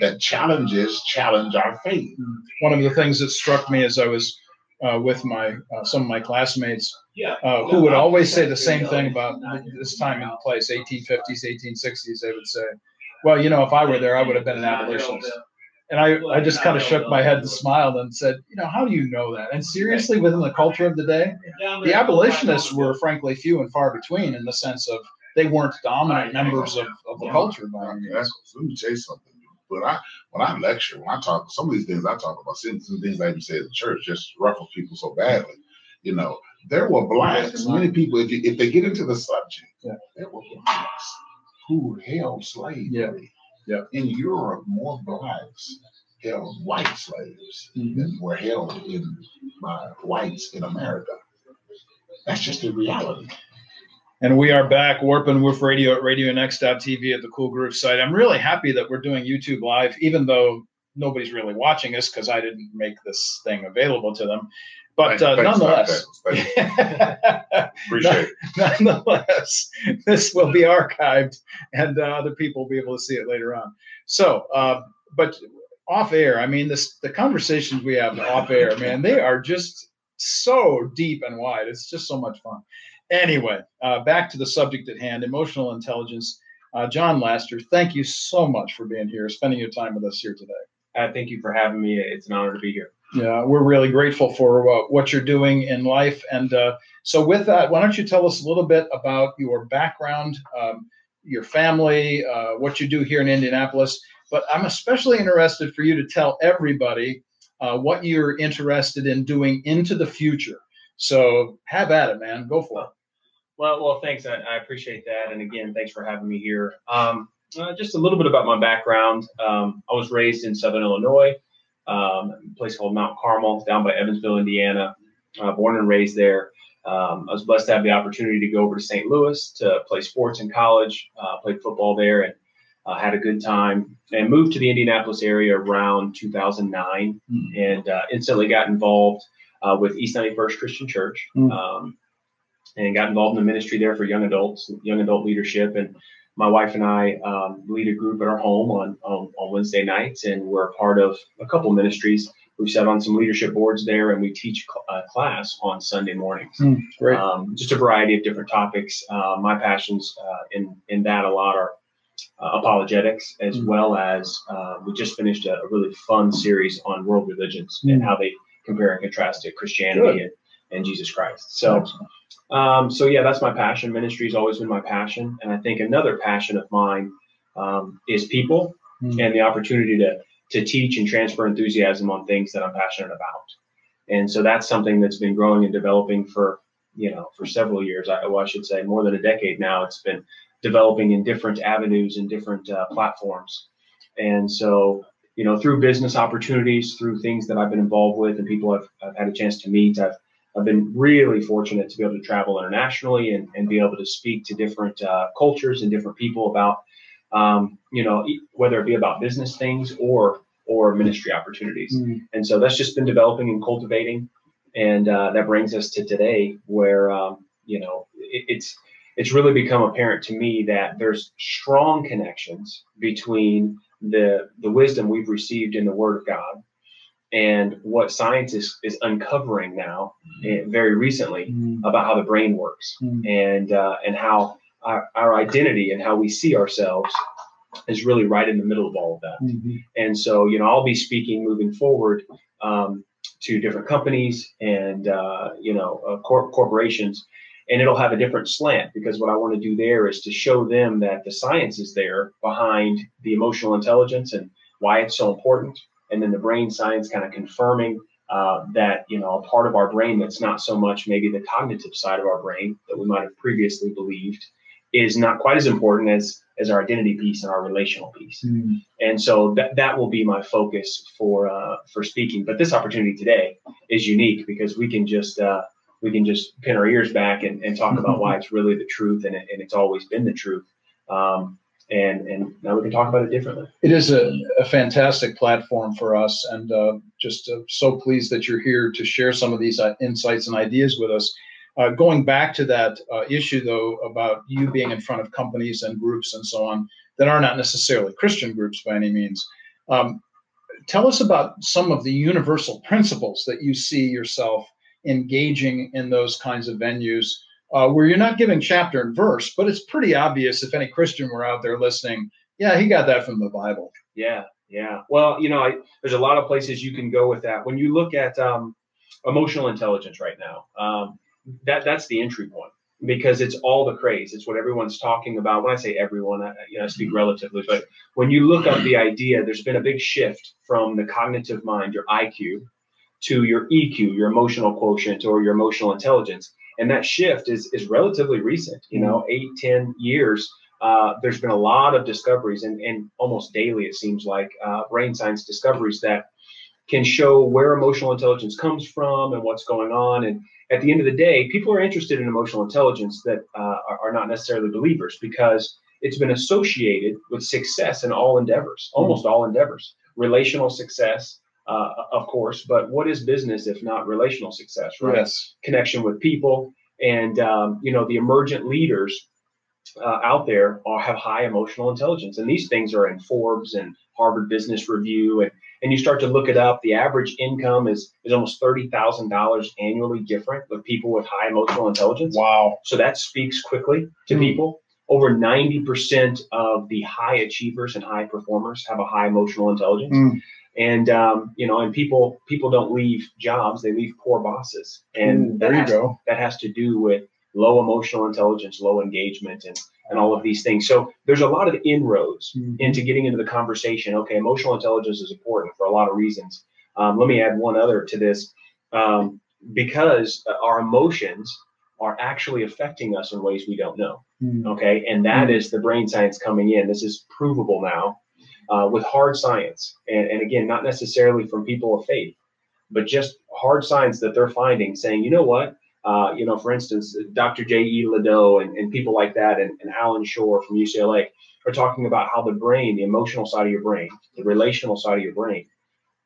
that challenges challenge our faith. One of the things that struck me as I was with my some of my classmates who would always say the same thing about this time and place, 1850s, 1860s, they would say, well, if I were there, I would have been an abolitionist. And I just kind of shook my head and smiled and said, how do you know that? And seriously, within the culture of the day, the abolitionists were frankly few and far between, in the sense of they weren't dominant members of the culture. Let me tell you something. When I lecture, when I talk, some of these things I talk about, some things I even say at the church just ruffles people so badly. There were blacks, many people, if they get into the subject, there were blacks who held slavery. Yeah. Yeah. In Europe, more blacks held white slaves mm-hmm. than were held by whites in America. That's just the reality. And we are back, Warp and Woof Radio at RadioNext.tv at the Cool Groove site. I'm really happy that we're doing YouTube Live, even though nobody's really watching us because I didn't make this thing available to them. But nonetheless, appreciate it. Nonetheless, this will be archived, and other people will be able to see it later on. So, but off air, I mean, the conversations we have off air, man, they are just so deep and wide. It's just so much fun. Anyway, back to the subject at hand: emotional intelligence. John Laster, thank you so much for being here, spending your time with us here today. Thank you for having me. It's an honor to be here. Yeah, we're really grateful for what you're doing in life. And so with that, why don't you tell us a little bit about your background, your family, what you do here in Indianapolis. But I'm especially interested for you to tell everybody what you're interested in doing into the future. So have at it, man. Go for it. Well, thanks. I appreciate that. And again, thanks for having me here. Just a little bit about my background. I was raised in Southern Illinois. A place called Mount Carmel down by Evansville, Indiana, born and raised there. I was blessed to have the opportunity to go over to St. Louis to play sports in college, played football there, and had a good time, and moved to the Indianapolis area around 2009 mm-hmm. and instantly got involved with East 91st Christian Church. Mm-hmm. and got involved in the ministry there for young adults, young adult leadership. And my wife and I lead a group at our home on Wednesday nights, and we're part of a couple ministries. We've sat on some leadership boards there, and we teach a class on Sunday mornings. Great. Just a variety of different topics. My passions in that a lot are apologetics, as well as we just finished a really fun series on world religions and how they compare and contrast to Christianity and Jesus Christ. So, yeah, that's my passion. Ministry has always been my passion. And I think another passion of mine is people and the opportunity to teach and transfer enthusiasm on things that I'm passionate about. And so that's something that's been growing and developing for, for several years. I should say more than a decade now. It's been developing in different avenues and different platforms. And so, through business opportunities, through things that I've been involved with and people I've had a chance to meet, I've been really fortunate to be able to travel internationally and be able to speak to different cultures and different people about, whether it be about business things or ministry opportunities. And so that's just been developing and cultivating. And that brings us to today where, it's really become apparent to me that there's strong connections between the wisdom we've received in the Word of God and what science is uncovering now, very recently, about how the brain works and how our identity and how we see ourselves is really right in the middle of all of that. And so, I'll be speaking moving forward to different companies and, corporations, and it'll have a different slant, because what I want to do there is to show them that the science is there behind the emotional intelligence and why it's so important. And then the brain science kind of confirming that, a part of our brain that's not so much maybe the cognitive side of our brain that we might have previously believed is not quite as important as our identity piece and our relational piece. And so that will be my focus for speaking. But this opportunity today is unique because we can just pin our ears back and talk about why it's really the truth, and it's always been the truth. And now we can talk about it differently. It is a fantastic platform for us, and just so pleased that you're here to share some of these insights and ideas with us. Going back to that issue, though, about you being in front of companies and groups and so on that are not necessarily Christian groups by any means, tell us about some of the universal principles that you see yourself engaging in those kinds of venues, where you're not giving chapter and verse, but it's pretty obvious if any Christian were out there listening, yeah, he got that from the Bible. Yeah. Well, there's a lot of places you can go with that. When you look at emotional intelligence right now, that's the entry point, because it's all the craze. It's what everyone's talking about. When I say everyone, I speak relatively, but when you look up the idea, there's been a big shift from the cognitive mind, your IQ, to your EQ, your emotional quotient or your emotional intelligence. And that shift is relatively recent, 8-10 years. There's been a lot of discoveries, and almost daily, it seems like, brain science discoveries that can show where emotional intelligence comes from and what's going on. And at the end of the day, people are interested in emotional intelligence that are not necessarily believers, because it's been associated with success in all endeavors, almost all endeavors, relational success, of course, but what is business if not relational success, right? Yes. Connection with people, and the emergent leaders out there have high emotional intelligence, and these things are in Forbes and Harvard Business Review, and you start to look it up. The average income is almost $30,000 annually different with people with high emotional intelligence. Wow! So that speaks quickly to people. Over 90% of the high achievers and high performers have a high emotional intelligence. And, and people don't leave jobs, they leave poor bosses. And that has to do with low emotional intelligence, low engagement, and all of these things. So there's a lot of inroads into getting into the conversation. Okay, emotional intelligence is important for a lot of reasons. Let me add one other to this, because our emotions are actually affecting us in ways we don't know. Okay, and that is the brain science coming in. This is provable now. With hard science, and again, not necessarily from people of faith, but just hard science that they're finding, saying, for instance, Dr. J. E. Ledeau and people like that, and Alan Shore from UCLA are talking about how the brain, the emotional side of your brain, the relational side of your brain,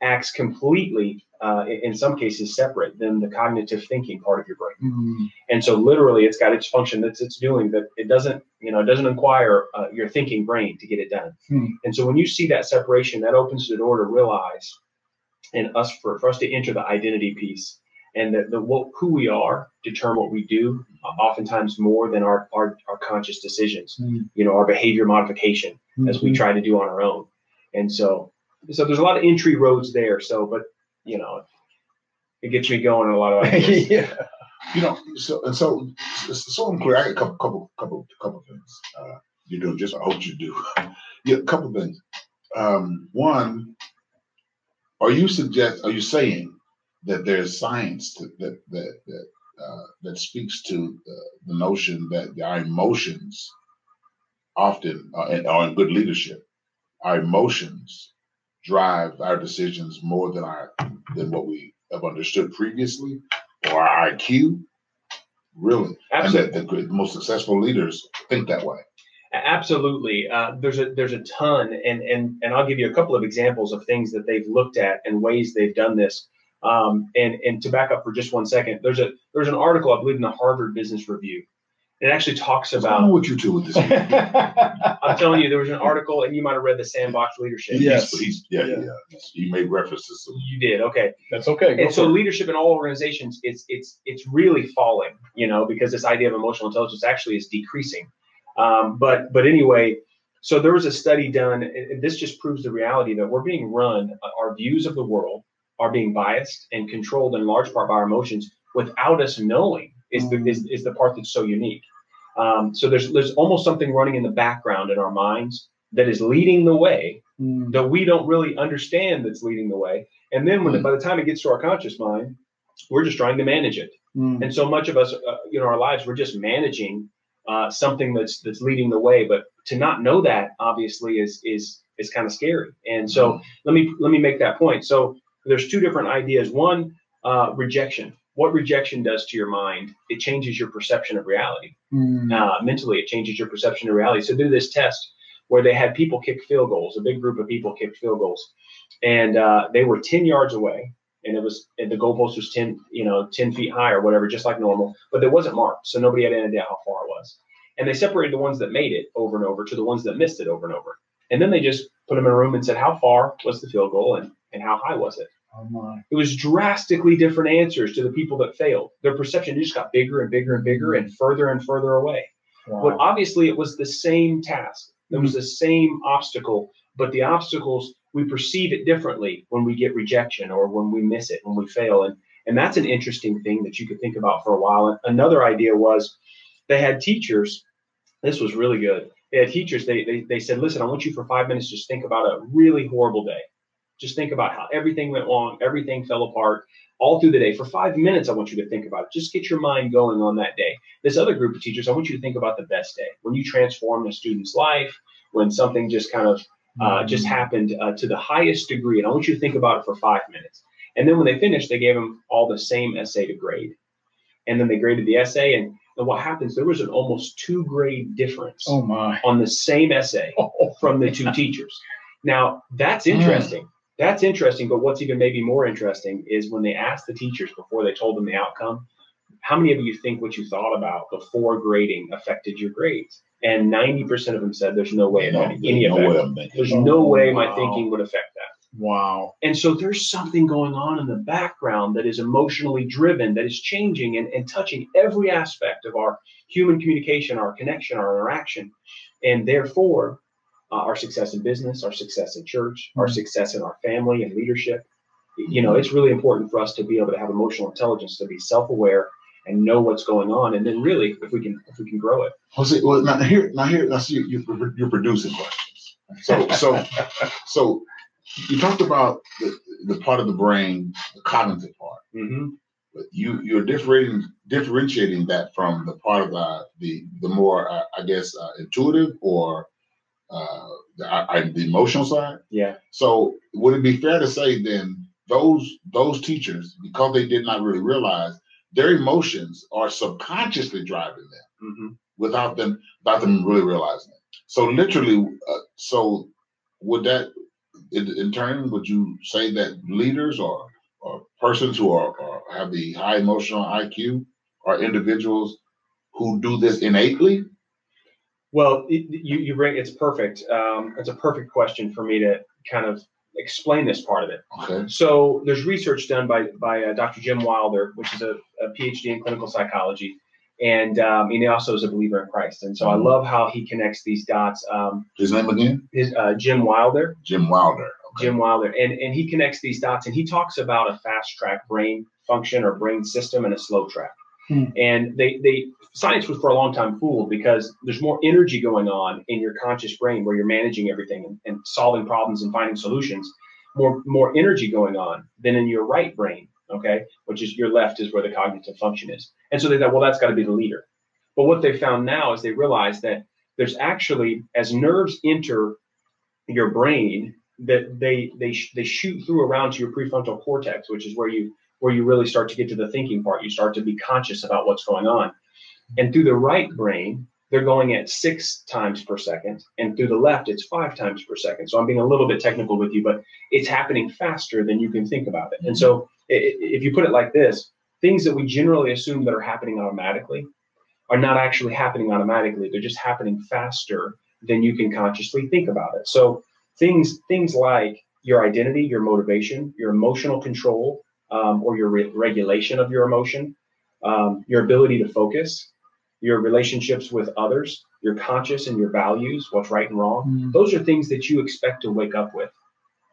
acts completely in some cases separate than the cognitive thinking part of your brain. Mm-hmm. And so literally it's got its function that it's doing, that it doesn't, you know, it doesn't require your thinking brain to get it done. Mm-hmm. And so when you see that separation, that opens the door to realize, and us for us to enter the identity piece, and who we are determine what we do, oftentimes more than our conscious decisions, mm-hmm. you know, our behavior modification mm-hmm. as we try to do on our own. And so there's a lot of entry roads there. So, but you know, it gets me going in a lot of ideas. Yeah. You know, so I'm clear. I got a couple things. You do just I hope you do. Yeah, a couple things. One, are you saying that there's science that speaks to the notion that our emotions often are in good leadership. Our emotions drive our decisions more than what we have understood previously, or our IQ, really. Absolutely. And that the most successful leaders think that way. Absolutely. There's a ton, and I'll give you a couple of examples of things that they've looked at and ways they've done this. And to back up for just 1 second, there's an article, I believe, in the Harvard Business Review. It actually talks about. I don't know what you do with this. I'm telling you, there was an article, and you might have read the Sandbox Leadership. Yes. Yeah. You made references to it. You did. Okay. That's okay. And so leadership in all organizations, it's really falling, you know, because this idea of emotional intelligence actually is decreasing. But anyway, so there was a study done, and this just proves the reality that we're being run, our views of the world are being biased and controlled in large part by our emotions without us knowing. Is the part that's so unique. So there's almost something running in the background in our minds that is leading the way that we don't really understand that's leading the way. And then by the time it gets to our conscious mind, we're just trying to manage it. And so much of us, you know, our lives, we're just managing something that's leading the way. But to not know that obviously is kind of scary. And so let me make that point. So there's two different ideas. One, rejection. What rejection does to your mind, it changes your perception of reality. Mentally, it changes your perception of reality. So they did this test where they had people kick field goals. A big group of people kicked field goals, and they were 10 yards away, and the goalpost was 10 feet high or whatever, just like normal. But it wasn't marked, so nobody had any idea how far it was. And they separated the ones that made it over and over to the ones that missed it over and over. And then they just put them in a room and said, how far was the field goal and how high was it? Oh my. It was drastically different answers to the people that failed. Their perception just got bigger and bigger and bigger and further away. Wow. But obviously it was the same task. It was the same obstacle, but the obstacles, we perceive it differently when we get rejection or when we miss it, when we fail. And that's an interesting thing that you could think about for a while. And another idea was they had teachers. This was really good. They had teachers. They said, listen, I want you for 5 minutes, just think about a really horrible day. Just think about how everything went wrong, everything fell apart all through the day. For 5 minutes, I want you to think about it. Just get your mind going on that day. This other group of teachers, I want you to think about the best day, when you transformed a student's life, when something just kind of just happened to the highest degree. And I want you to think about it for 5 minutes. And then when they finished, they gave them all the same essay to grade. And then they graded the essay. And what happens, there was an almost 2-grade difference on the same essay from the two teachers. Now, that's interesting. That's interesting, but what's even maybe more interesting is when they asked the teachers before they told them the outcome, how many of you think what you thought about before grading affected your grades? And 90% of them said there's no way any effect. There's no way my thinking would affect that. Wow. And so there's something going on in the background that is emotionally driven, that is changing and touching every aspect of our human communication, our connection, our interaction, and therefore our success in business, our success in church, our success in our family and leadership. You know, it's really important for us to be able to have emotional intelligence, to be self-aware and know what's going on. And then really, if we can grow it. Jose, well, now here, I see you're producing questions. So you talked about the part of the brain, the cognitive part, but you're differentiating that from the part of the more, I guess, intuitive or the emotional side. Yeah. So would it be fair to say then those teachers, because they did not really realize, their emotions are subconsciously driving them without them really realizing it. So literally, so would that in turn, would you say that leaders or persons who have the high emotional IQ are individuals who do this innately? Well, you bring it's perfect. It's a perfect question for me to kind of explain this part of it. Okay. So there's research done by Dr. Jim Wilder, which is a PhD in clinical psychology, and he also is a believer in Christ. And so I love how he connects these dots. His name again? Is Jim Wilder. Jim Wilder. Okay. Jim Wilder, and he connects these dots, and he talks about a fast track brain function or brain system and a slow track. And science was for a long time fooled because there's more energy going on in your conscious brain where you're managing everything and solving problems and finding solutions, more energy going on than in your right brain, okay, which is your left is where the cognitive function is. And so they thought, well, that's got to be the leader. But what they found now is they realized that there's actually, as nerves enter your brain, that they shoot through around to your prefrontal cortex, which is where you really start to get to the thinking part. You start to be conscious about what's going on. And through the right brain, they're going at 6 times per second. And through the left, it's 5 times per second. So I'm being a little bit technical with you, but it's happening faster than you can think about it. And so if you put it like this, things that we generally assume that are happening automatically are not actually happening automatically. They're just happening faster than you can consciously think about it. So things like your identity, your motivation, your emotional control, or your regulation of your emotion, your ability to focus, your relationships with others, your conscience and your values, what's right and wrong. Mm. Those are things that you expect to wake up with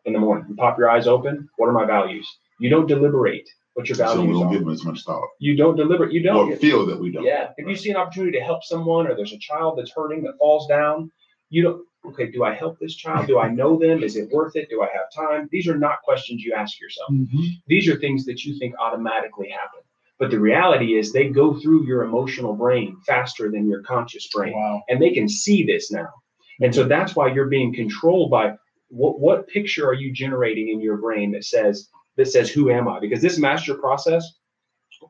in the morning. You pop your eyes open. What are my values? You don't deliberate what your values are. So we don't give them as much thought. You don't deliberate. You don't feel that we don't. Yeah. If you see an opportunity to help someone, or there's a child that's hurting that falls down, you don't. Okay, do I help this child? Do I know them? Is it worth it? Do I have time? These are not questions you ask yourself. Mm-hmm. These are things that you think automatically happen. But the reality is they go through your emotional brain faster than your conscious brain. Wow. And they can see this now. And so that's why you're being controlled by what picture are you generating in your brain that says, who am I? Because this master process,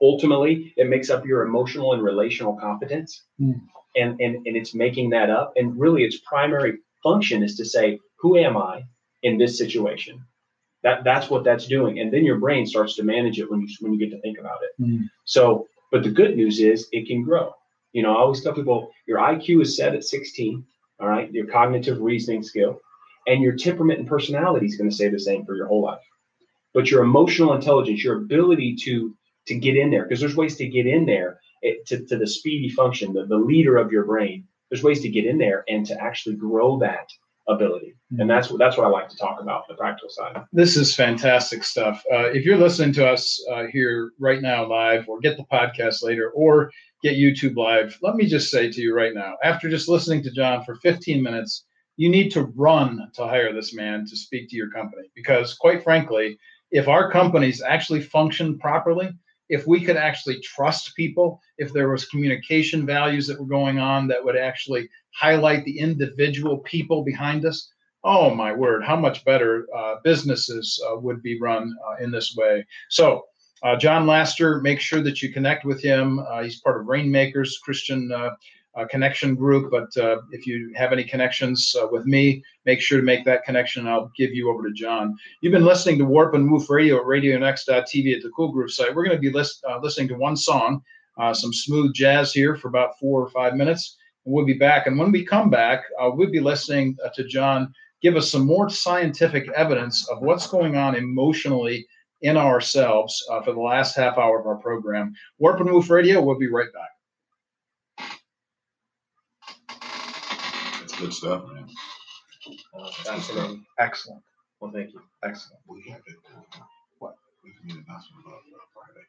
ultimately, it makes up your emotional and relational competence. Mm. And it's making that up. And really, its primary function is to say, who am I in this situation? That's what that's doing. And then your brain starts to manage it when you get to think about it. Mm. So, but the good news is it can grow. You know, I always tell people your IQ is set at 16, all right, your cognitive reasoning skill, and your temperament and personality is going to stay the same for your whole life. But your emotional intelligence, your ability to get in there, because there's ways to get in there, to the speedy function, the leader of your brain, there's ways to get in there and to actually grow that ability. And that's what I like to talk about, the practical side. This is fantastic stuff. If you're listening to us here right now live, or get the podcast later, or get YouTube live, let me just say to you right now, after just listening to John for 15 minutes, you need to run to hire this man to speak to your company. Because quite frankly, if our companies actually function properly, if we could actually trust people, if there was communication values that were going on that would actually highlight the individual people behind us, oh my word, how much better businesses would be run in this way. So John Laster, make sure that you connect with him. He's part of Rainmakers Christian Connection Group, but if you have any connections with me, make sure to make that connection. I'll give you over to John. You've been listening to Warp and Woof Radio at RadioNext.tv at the Cool Groove site. We're going to be listening to one song, some smooth jazz here for about 4 or 5 minutes. And we'll be back. And when we come back, we'll be listening to John give us some more scientific evidence of what's going on emotionally in ourselves for the last half hour of our program. Warp and Woof Radio, we'll be right back. Good stuff, man. Excellent. Well, thank you. Excellent. We have it. What? We can do an announcement about Friday.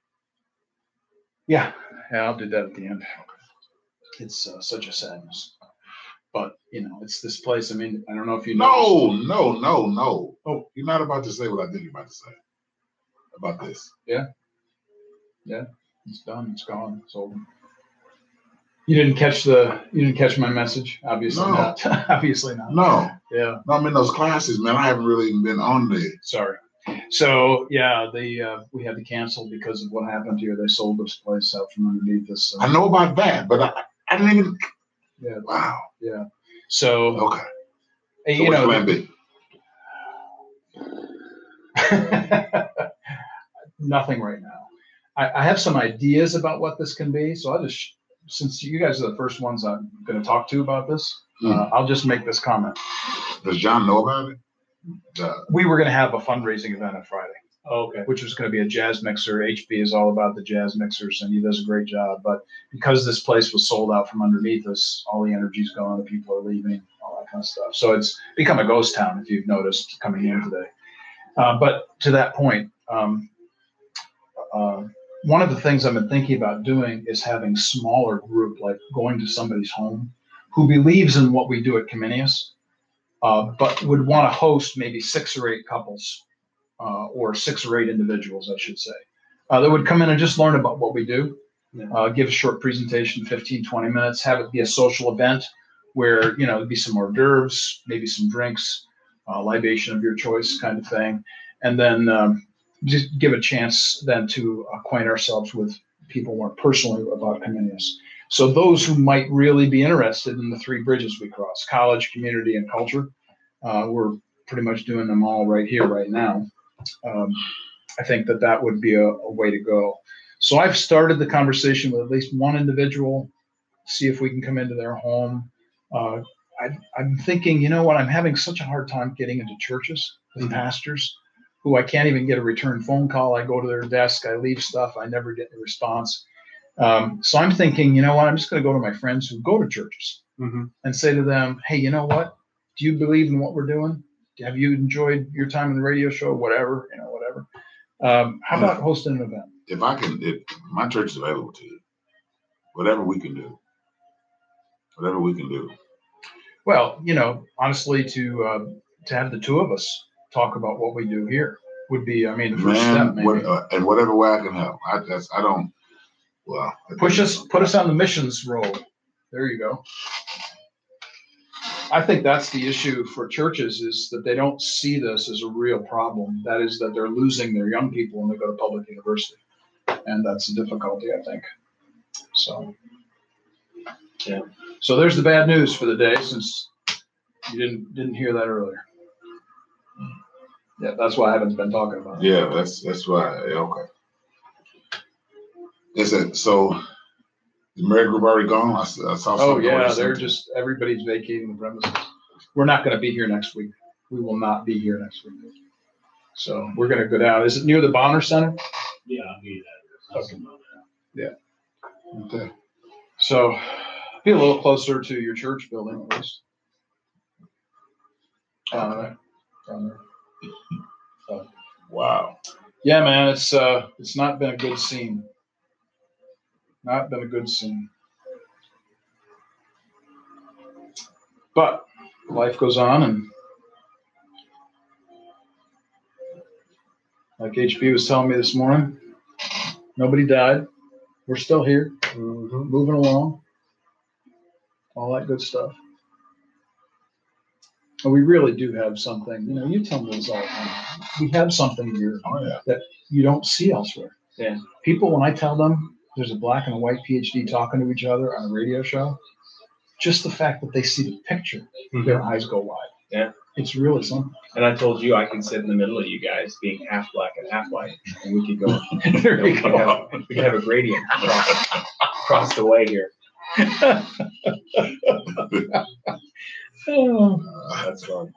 Yeah, I'll do that at the end. Okay. It's such a sadness. But, you know, it's this place. I mean, I don't know if you know. No. Oh, you're not about to say what I think you're about to say about this. Yeah. It's done. It's gone. It's over. You didn't catch my message, obviously. No. Obviously not. No. Yeah. No, I'm in those classes, man. I haven't really been on there. Sorry. So yeah, we had to cancel because of what happened here. They sold this place out from underneath us. I know about that, but I didn't even. Yeah. Wow. Yeah. So. Okay. And, so you know. Plan B? nothing right now. I have some ideas about what this can be. So I'll just, since you guys are the first ones I'm going to talk to about this, I'll just make this comment. Does John know about it? We were going to have a fundraising event on Friday. Oh, okay. Which was going to be a jazz mixer. HB is all about the jazz mixers, and he does a great job. But because this place was sold out from underneath us, all the energy's gone, the people are leaving, all that kind of stuff. So it's become a ghost town, if you've noticed, coming in today. But to that point, one of the things I've been thinking about doing is having smaller group, like going to somebody's home who believes in what we do at Comenius, but would want to host maybe 6 or 8 couples. Or 6 or 8 individuals, I should say, that would come in and just learn about what we do, give a short presentation, 15, 20 minutes, have it be a social event where, you know, it'd be some hors d'oeuvres, maybe some drinks, libation of your choice kind of thing. And then just give a chance then to acquaint ourselves with people more personally about Comenius. So those who might really be interested in the 3 bridges we cross, college, community, and culture, we're pretty much doing them all right here, right now. I think that that would be a way to go. So I've started the conversation with at least one individual, see if we can come into their home. I'm thinking, you know what, I'm having such a hard time getting into churches with pastors who I can't even get a return phone call. I go to their desk, I leave stuff, I never get a response. So I'm thinking, you know what, I'm just going to go to my friends who go to churches and say to them, hey, you know what, do you believe in what we're doing? Have you enjoyed your time in the radio show? Whatever, you know, whatever. How about hosting an event? If I can, if my church is available to you, whatever we can do, whatever we can do. Well, you know, honestly, to have the two of us talk about what we do here would be, I mean, the first step. Maybe. And whatever way I can help, put us on the missions roll. There you go. I think that's the issue for churches, is that they don't see this as a real problem. That is, that they're losing their young people when they go to public university. And that's the difficulty, I think. So, yeah. So there's the bad news for the day, since you didn't hear that earlier. Yeah, that's why I haven't been talking about it. Yeah, that's why. Okay. Listen, so... the Mary group already gone. I saw. Oh yeah, they're just, everybody's vacating the premises. We're not going to be here next week. We will not be here next week. So we're going to go down. Is it near the Bonner Center? Yeah, I'll give you that. Okay. Yeah. Okay. So be a little closer to your church building at least. Down there. So. Wow. Yeah, man, it's not been a good scene. Not been a good scene. But life goes on, and like HB was telling me this morning, nobody died. We're still here, moving along, all that good stuff. And we really do have something, you know, you tell me this all the time. We have something here that you don't see elsewhere. Yeah. People, when I tell them, there's a black and a white PhD talking to each other on a radio show, just the fact that they see the picture, their eyes go wide. Yeah. It's really something. And I told you I can sit in the middle of you guys being half black and half white, and we could go, we could have a gradient across the way here. That's fun.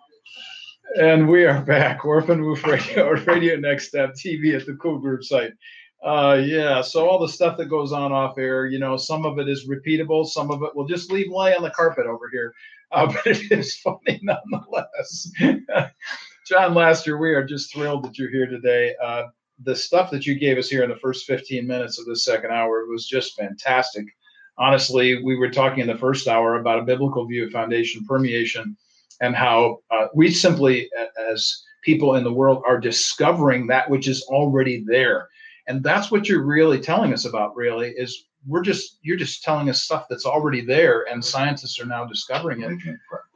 And we are back. Warp and Woof Radio, or Radio Next Step TV at the Cool Group site. Yeah, so all the stuff that goes on off air, you know, some of it is repeatable, some of it we'll just leave lay on the carpet over here, but it is funny nonetheless. John Laster, we are just thrilled that you're here today. The stuff that you gave us here in the first 15 minutes of the second hour was just fantastic. Honestly, we were talking in the first hour about a biblical view of foundation permeation and how we simply, as people in the world, are discovering that which is already there. And that's what you're really telling us about, really, is you're just telling us stuff that's already there, and scientists are now discovering it.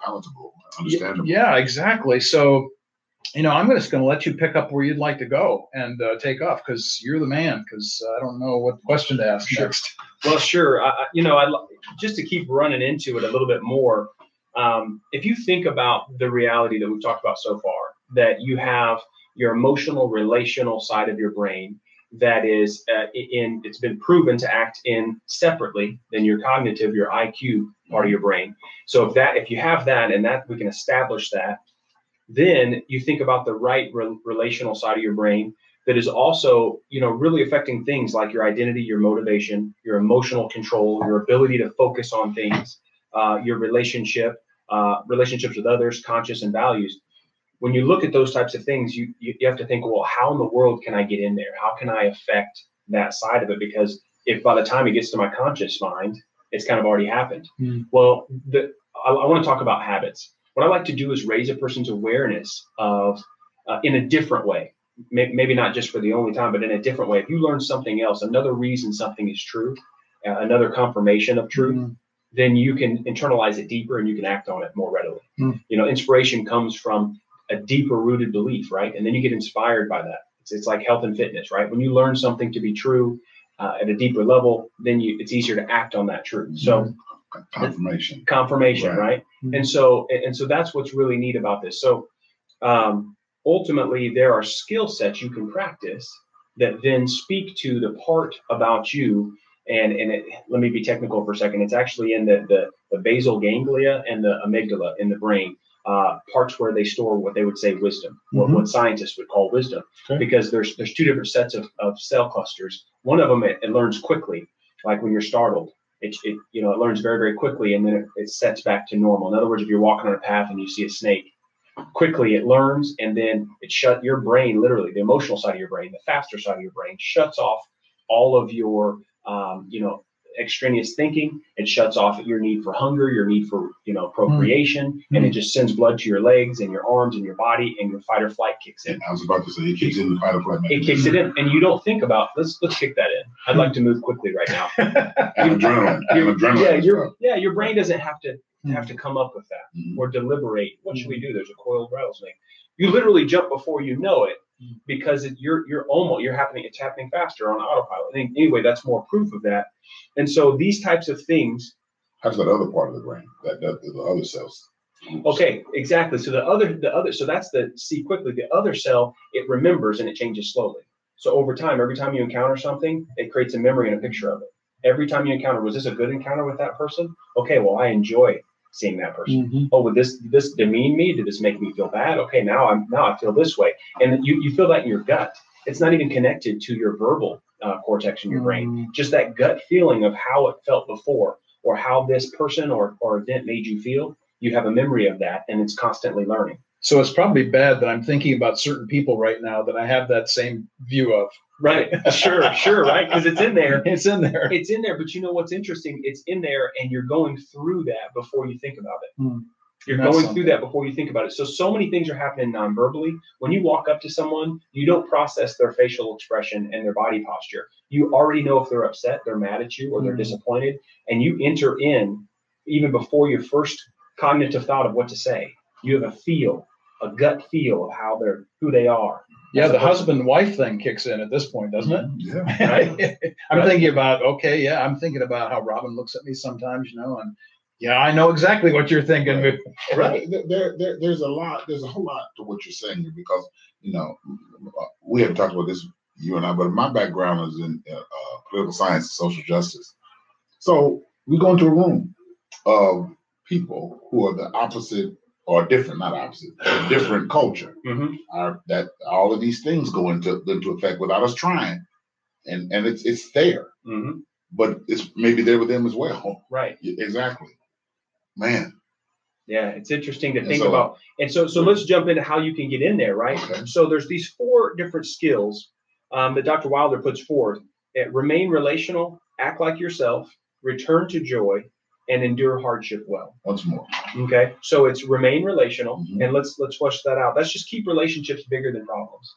Palatable, understandable. Yeah, exactly. So, you know, I'm just going to let you pick up where you'd like to go and take off, because you're the man, because I don't know what question to ask next. Well, sure. You know, just to keep running into it a little bit more, if you think about the reality that we've talked about so far, that you have your emotional, relational side of your brain, that is it's been proven to act in separately than your cognitive, your IQ part of your brain. So if you have that, and that we can establish that, then you think about the right relational side of your brain that is also, really affecting things like your identity, your motivation, your emotional control, your ability to focus on things, your relationships with others, conscious and values. When you look at those types of things, you have to think, well, how in the world can I get in there? How can I affect that side of it? Because if by the time it gets to my conscious mind, it's kind of already happened. Mm. Well, I want to talk about habits. What I like to do is raise a person's awareness of, in a different way, maybe not just for the only time, but in a different way. If you learn something else, another reason something is true, another confirmation of truth, then you can internalize it deeper and you can act on it more readily. Inspiration comes from a deeper rooted belief, right? And then you get inspired by that. It's like health and fitness, right? When you learn something to be true at a deeper level, then it's easier to act on that truth. So confirmation, right? And so that's what's really neat about this. So ultimately, there are skill sets you can practice that then speak to the part about you. And let me be technical for a second. It's actually in the basal ganglia and the amygdala in the brain, parts where they store what they would say wisdom, what scientists would call wisdom, because there's two different sets of cell clusters. One of them, it learns quickly, like when you're startled. It learns very, very quickly, and then it sets back to normal. In other words, if you're walking on a path and you see a snake, quickly it learns, and then it shuts your brain, literally the emotional side of your brain, the faster side of your brain, shuts off all of your extraneous thinking. It shuts off your need for hunger, your need for procreation, and it just sends blood to your legs and your arms and your body, and your fight or flight kicks in. I was about to say it kicks in the fight or flight mechanism. It kicks it in, and you don't think about let's kick that in. I'd like to move quickly right now. Adrenaline. Your brain doesn't have to come up with that or deliberate. What should we do? There's a coiled rattlesnake. You literally jump before you know it, because it's happening faster on autopilot. I think anyway, that's more proof of that. And so these types of things. How's that other part of the brain? The other cells. Okay, exactly. So so that's the see quickly. The other cell, it remembers and it changes slowly. So over time, every time you encounter something, it creates a memory and a picture of it. Every time you encounter, was this a good encounter with that person? Okay, well, I enjoy seeing that person. Oh, would this demean me? Did this make me feel bad? Okay, now I feel this way. And you feel that in your gut. It's not even connected to your verbal cortex in your brain. Just that gut feeling of how it felt before, or how this person or event made you feel. You have a memory of that, and it's constantly learning. So it's probably bad that I'm thinking about certain people right now that I have that same view of. Right. Sure. Right. Because it's in there. But you know what's interesting? It's in there, and you're going through that before you think about it. You're going through that before you think about it. So many things are happening non-verbally. When you walk up to someone, you don't process their facial expression and their body posture. You already know if they're upset, they're mad at you, or they're disappointed. And you enter in even before your first cognitive thought of what to say. You have a gut feel of how who they are. Yeah, the husband-wife thing kicks in at this point, doesn't it? Yeah. Right? I'm thinking about, I'm thinking about how Robin looks at me sometimes, and yeah, I know exactly what you're thinking. Right. There's a whole lot to what you're saying, because, we haven't talked about this, you and I, but my background is in political science and social justice. So we go into a room of people who are the opposite, or different, not opposite, different culture. That all of these things go into effect without us trying, and it's there, but it's maybe there with them as well. Right. Exactly, man. Yeah, it's interesting to think about. And so let's jump into how you can get in there, right? Okay. So there's these four different skills that Dr. Wilder puts forth: remain relational, act like yourself, return to joy, and endure hardship well. Once more. Okay. So it's remain relational. And let's flesh that out. Let's just keep relationships bigger than problems.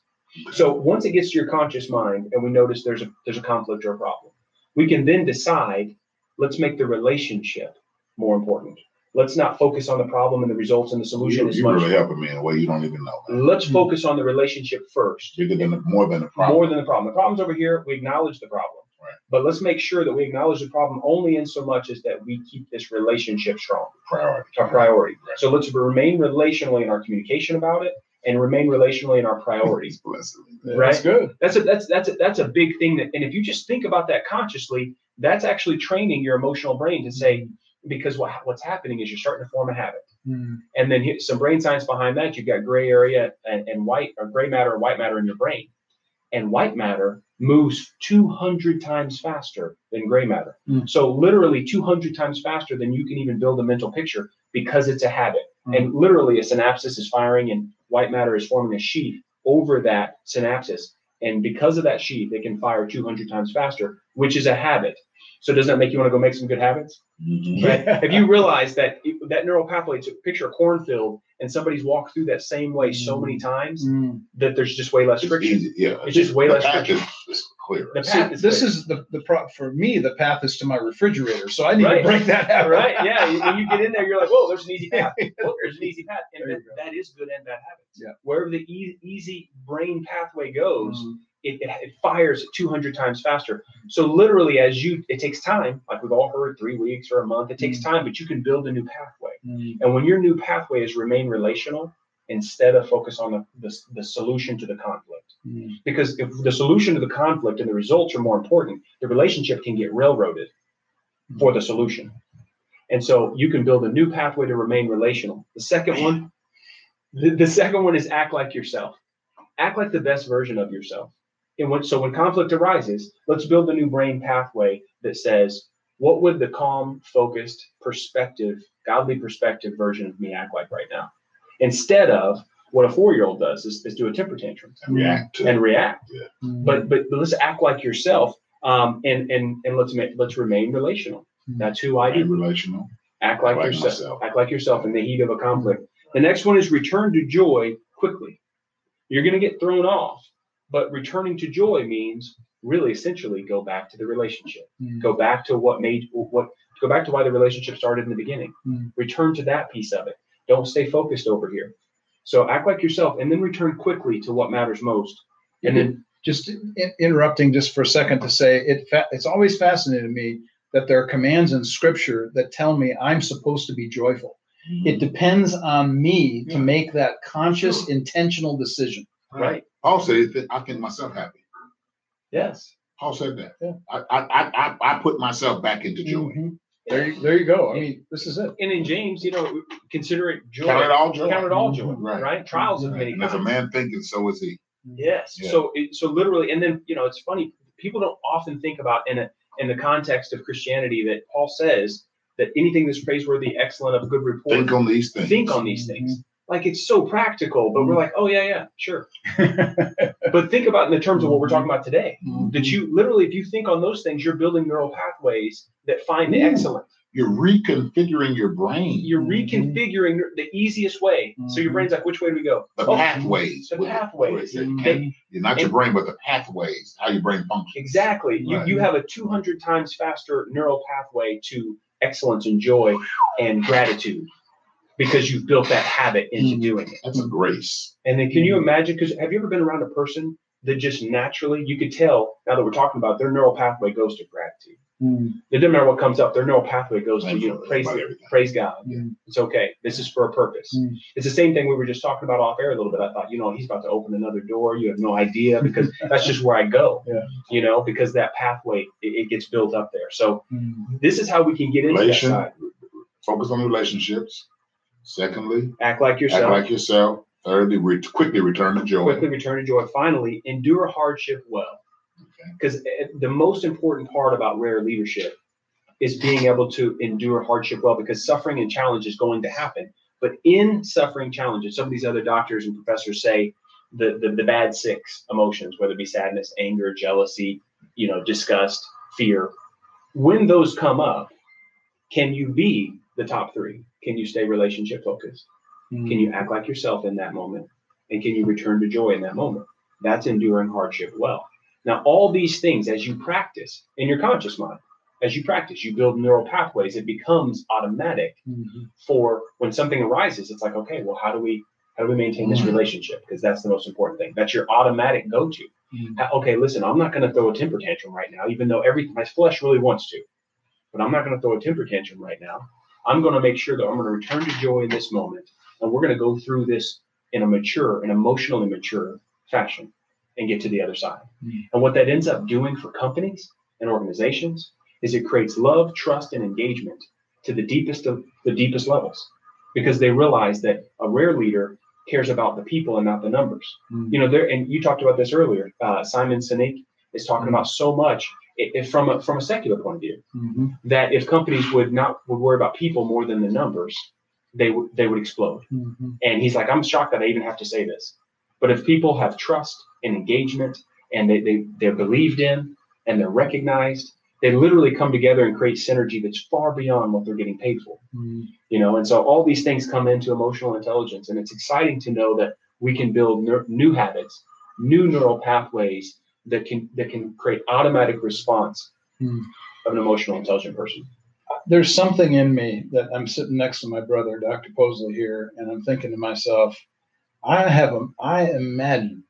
So once it gets to your conscious mind and we notice there's a conflict or a problem, we can then decide, let's make the relationship more important. Let's not focus on the problem and the results and the solution as much. You're really helping me in a way you don't even know. Let's focus on the relationship first. More than the problem. More than the problem. The problem's over here. We acknowledge the problem. Right. But let's make sure that we acknowledge the problem only in so much as that we keep this relationship strong. Priority. A priority. Right. So let's remain relationally in our communication about it, and remain relationally in our priorities. Right? That's good. That's a big thing. That, and if you just think about that consciously, that's actually training your emotional brain to say, because what's happening is you're starting to form a habit. Mm. And then some brain science behind that, you've got gray area and white, or gray matter and white matter in your brain. And white matter moves 200 times faster than gray matter. Mm. So literally 200 times faster than you can even build a mental picture, because it's a habit. Mm. And literally a synapsis is firing and white matter is forming a sheath over that synapsis. And because of that sheath, it can fire 200 times faster, which is a habit. So doesn't that make you want to go make some good habits? Right? If you realize that neural pathway, to picture a cornfield and somebody's walked through that same way so many times that there's just way less friction. It's just way less friction. The path is to my refrigerator. So I need to break that habit. Right. Yeah. When you get in there, you're like, whoa, there's an easy path. Well, there's an easy path. And that is good and bad habits. Yeah. Wherever the easy brain pathway goes, it fires 200 times faster. So literally, it takes time, like we've all heard, 3 weeks or a month, it takes time, but you can build a new pathway. And when your new pathway is remain relational, instead of focus on the solution to the conflict. Because if the solution to the conflict and the results are more important, the relationship can get railroaded for the solution. And so you can build a new pathway to remain relational. The second one is act like yourself. Act like the best version of yourself. So when conflict arises, let's build a new brain pathway that says, what would the calm, focused, godly perspective version of me act like right now? Instead of what a 4-year-old does is do a temper tantrum and react. Yeah. But let's act like yourself, and let's remain relational. That's who I am. Relational. Act like yourself in the heat of a conflict. The next one is return to joy quickly. You're going to get thrown off. But returning to joy means really essentially go back to the relationship, go back to go back to why the relationship started in the beginning, return to that piece of it. Don't stay focused over here. So act like yourself and then return quickly to what matters most. And then just interrupting just for a second to say, it's always fascinated me that there are commands in scripture that tell me I'm supposed to be joyful. It depends on me to make that conscious, intentional decision. Right. Paul says that I think myself happy. Yes. Paul said that. Yeah. I put myself back into joy. Mm-hmm. There you go. I mean, this is it. And in James, consider it joy. Count it all joy. Right? Trials of many kinds. As a man thinking, so is he. Yes. Yeah. So literally, and then, it's funny. People don't often think about in the context of Christianity that Paul says that anything that's praiseworthy, excellent, of good report. Think on these things. Like, it's so practical, but we're like, oh, yeah, sure. But think about it in the terms of what we're talking about today, that you literally, if you think on those things, you're building neural pathways that find the excellence. You're reconfiguring your brain. You're reconfiguring the easiest way. So your brain's like, which way do we go? The pathways. The pathways. Your brain, but the pathways, how your brain functions. Exactly. Right. You have a 200 times faster neural pathway to excellence and joy and gratitude. Because you've built that habit into doing it. That's a grace. And then can you imagine, because have you ever been around a person that just naturally, you could tell, now that we're talking about, their neural pathway goes to gratitude. It doesn't matter what comes up, their neural pathway goes praise God. Yeah. It's okay. This is for a purpose. It's the same thing we were just talking about off air a little bit. I thought, he's about to open another door. You have no idea, because that's just where I go, because that pathway, it gets built up there. So this is how we can get into that side. Focus on relationships. Secondly, act like yourself. Thirdly, quickly return to joy. Finally, endure hardship well. Because the most important part about rare leadership is being able to endure hardship well, because suffering and challenge is going to happen. But in suffering challenges, some of these other doctors and professors say the bad six emotions, whether it be sadness, anger, jealousy, disgust, fear. When those come up, can you be the top three? Can you stay relationship focused? Can you act like yourself in that moment? And can you return to joy in that moment? That's enduring hardship well. Now, all these things, as you practice in your conscious mind, you build neural pathways. It becomes automatic for when something arises. It's like, okay, well, how do we maintain this relationship? Because that's the most important thing. That's your automatic go-to. Okay, listen, I'm not going to throw a temper tantrum right now, even though my flesh really wants to. But I'm not going to throw a temper tantrum right now. I'm going to make sure that I'm going to return to joy in this moment, and we're going to go through this in a mature, an emotionally mature fashion and get to the other side. Mm. And what that ends up doing for companies and organizations is it creates love, trust, and engagement to the deepest of the deepest levels, because they realize that a rare leader cares about the people and not the numbers. Mm. You know, there, and you talked about this earlier. Simon Sinek is talking about so much from a secular point of view, mm-hmm. that if companies would worry about people more than the numbers, they would explode. Mm-hmm. And he's like, I'm shocked that I even have to say this, but if people have trust and engagement and they're believed in and they're recognized, they literally come together and create synergy that's far beyond what they're getting paid for. Mm-hmm. You know, and so all these things come into emotional intelligence, and it's exciting to know that we can build new habits, new neural pathways that can create automatic response mm. of an emotional intelligent person. There's something in me that I'm sitting next to my brother, Dr. Posley, here, and I'm thinking to myself, I imagine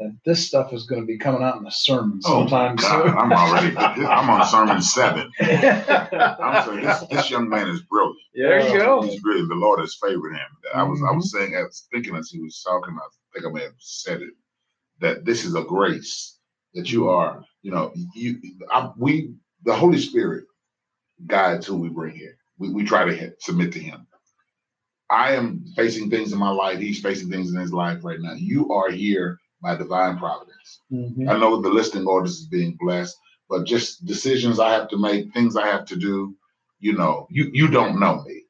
that this stuff is going to be coming out in a sermon sometime soon. I'm already, I'm on sermon 7. I'm sorry, this young man is brilliant. Yeah, there you go. He's really, the Lord has favored him. I was thinking as he was talking, I think I may have said it, that this is a grace. That you are, you know, the Holy Spirit guides who we bring here. We try to submit to him. I am facing things in my life. He's facing things in his life right now. You are here by divine providence. Mm-hmm. I know the listening audience is being blessed, but just decisions I have to make, things I have to do, you know, you don't know me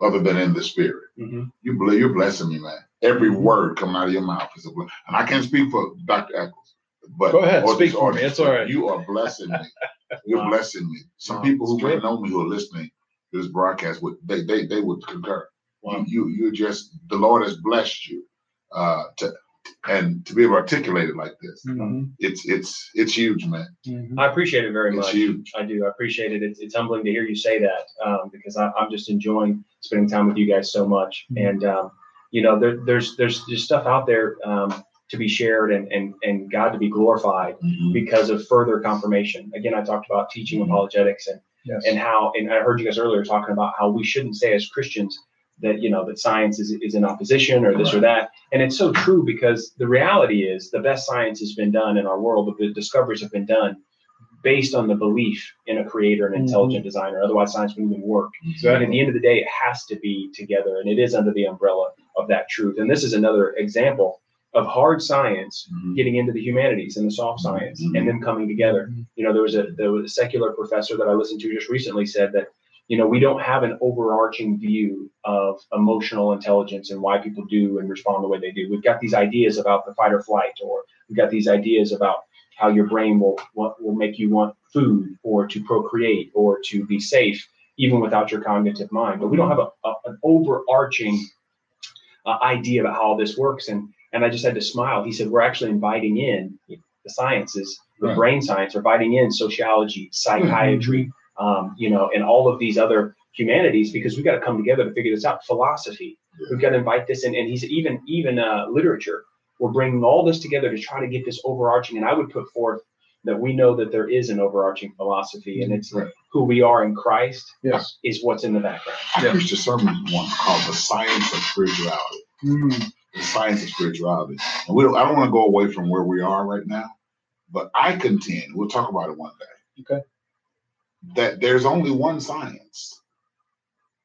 other than in the spirit. Mm-hmm. You're blessing me, man. Every word coming out of your mouth is a blessing. And I can't speak for Dr. Eccles. But go ahead, speak for me. It's all right. You are blessing me. You're blessing me. Some people who may know me, who are listening to this broadcast, they would concur. Wow. You're just, the Lord has blessed you to be able to articulate it like this. Mm-hmm. It's huge, man. Mm-hmm. I appreciate it very much. It's huge. I do. I appreciate it. It's humbling to hear you say that because I'm just enjoying spending time with you guys so much. Mm-hmm. And you know, there's stuff out there. To be shared and God to be glorified mm-hmm. because of further confirmation. Again, I talked about teaching mm-hmm. apologetics and I heard you guys earlier talking about how we shouldn't say as Christians that, you know, that science is in opposition or this right. or that. And it's so true, because the reality is the best science has been done in our world. The discoveries have been done based on the belief in a creator and intelligent mm-hmm. designer. Otherwise science wouldn't even work. Exactly. But at the end of the day, it has to be together, and it is under the umbrella of that truth. And this is another example of hard science mm-hmm. getting into the humanities and the soft science mm-hmm. and them coming together. Mm-hmm. You know, there was a secular professor that I listened to just recently said that, you know, we don't have an overarching view of emotional intelligence and why people do and respond the way they do. We've got these ideas about the fight or flight, or we've got these ideas about how your brain will make you want food or to procreate or to be safe, even without your cognitive mind. But we don't have an overarching idea about how all this works. And I just had to smile. He said, we're actually inviting in the sciences, the right. brain science, inviting in sociology, psychiatry, mm-hmm. You know, and all of these other humanities, because we've got to come together to figure this out. Philosophy, yeah. we've got to invite this in. And he's even literature. We're bringing all this together to try to get this overarching. And I would put forth that we know that there is an overarching philosophy, mm-hmm. and it's right. who we are in Christ yes. is what's in the background. I preached a sermon once called The Science of Spirituality. Mm-hmm. The science of spirituality. And I don't want to go away from where we are right now, but I contend, we'll talk about it one day, okay, that there's only one science,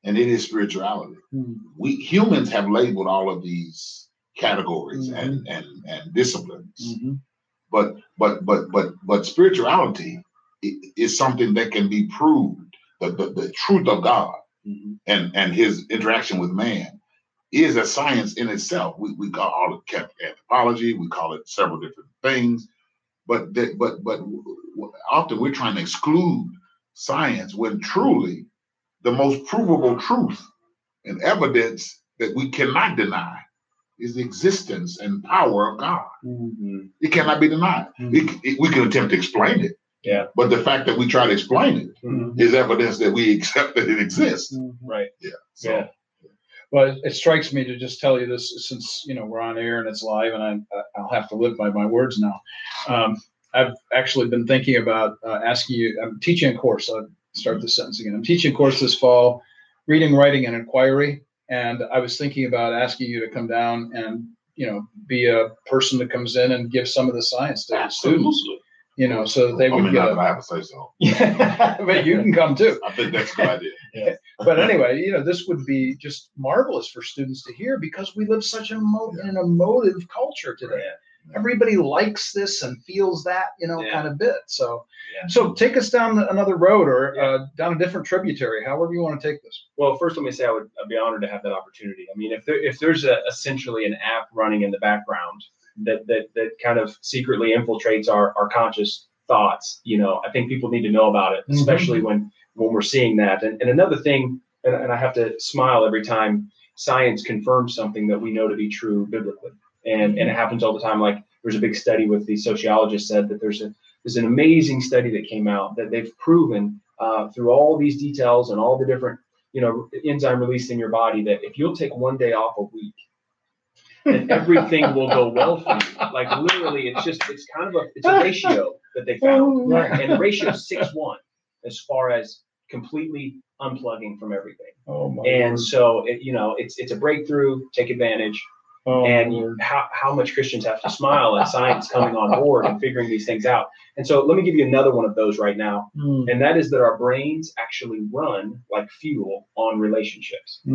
and it is spirituality. Mm-hmm. We humans have labeled all of these categories mm-hmm. and disciplines, mm-hmm. but spirituality is something that can be proved. The truth of God mm-hmm. and his interaction with man is a science in itself. We call it anthropology. We call it several different things, but often we're trying to exclude science when truly the most provable truth and evidence that we cannot deny is the existence and power of God. Mm-hmm. It cannot be denied. Mm-hmm. We can attempt to explain it. Yeah. But the fact that we try to explain it mm-hmm. is evidence that we accept that it exists. Mm-hmm. Right. Yeah. So, yeah. Well, it strikes me to just tell you this, since, you know, we're on air and it's live, and I'll have to live by my words now. I've actually been thinking about asking you. I'm teaching a course. I'll start this sentence again. I'm teaching a course this fall, Reading, Writing, and Inquiry. And I was thinking about asking you to come down and, you know, be a person that comes in and give some of the science to the students, you know, so that they would get I have to say so. But you can come too. I think that's a good idea. Yes. But anyway, you know, this would be just marvelous for students to hear, because we live such an emotive culture today. Right. Everybody likes this and feels that, you know, kind of bit. So, so take us down another road, or down a different tributary, however you want to take this. Well, first let me say I'd be honored to have that opportunity. I mean, if there's essentially an app running in the background that kind of secretly infiltrates our conscious thoughts, you know, I think people need to know about it, especially when we're seeing that. And another thing, and I have to smile every time science confirms something that we know to be true biblically. And it happens all the time. Like, there's a big study with the sociologist said that there's an amazing study that came out that they've proven through all these details and all the different, you know, enzyme released in your body, that if you'll take one day off a week, then everything will go well for you. Like, literally, it's a ratio that they found. Right? And the ratio is 6:1 as far as completely unplugging from everything. Oh my and Lord. So, it, you know, it's a breakthrough. Take advantage. Oh, and how much Christians have to smile at science coming on board and figuring these things out. And so let me give you another one of those right now. And that is that our brains actually run like fuel on relationships. They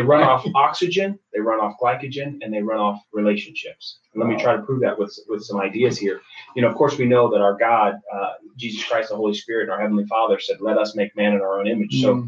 run off oxygen, they run off glycogen, and they run off relationships. And let me try to prove that with some ideas here. You know, of course, we know that our God, Jesus Christ, the Holy Spirit, and our Heavenly Father said, let us make man in our own image. So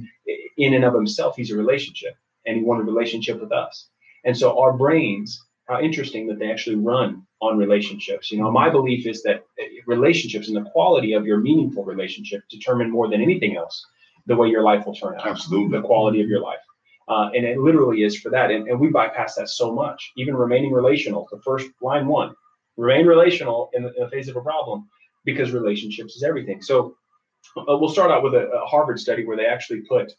in and of himself, he's a relationship, and he wanted a relationship with us. And so our brains, how interesting that they actually run on relationships. You know, my belief is that relationships and the quality of your meaningful relationship determine more than anything else the way your life will turn out. Absolutely. The quality of your life. And it literally is for that. And we bypass that so much. Even remaining relational, the first line one, remain relational in the face of a problem, because relationships is everything. So we'll start out with a Harvard study where they actually put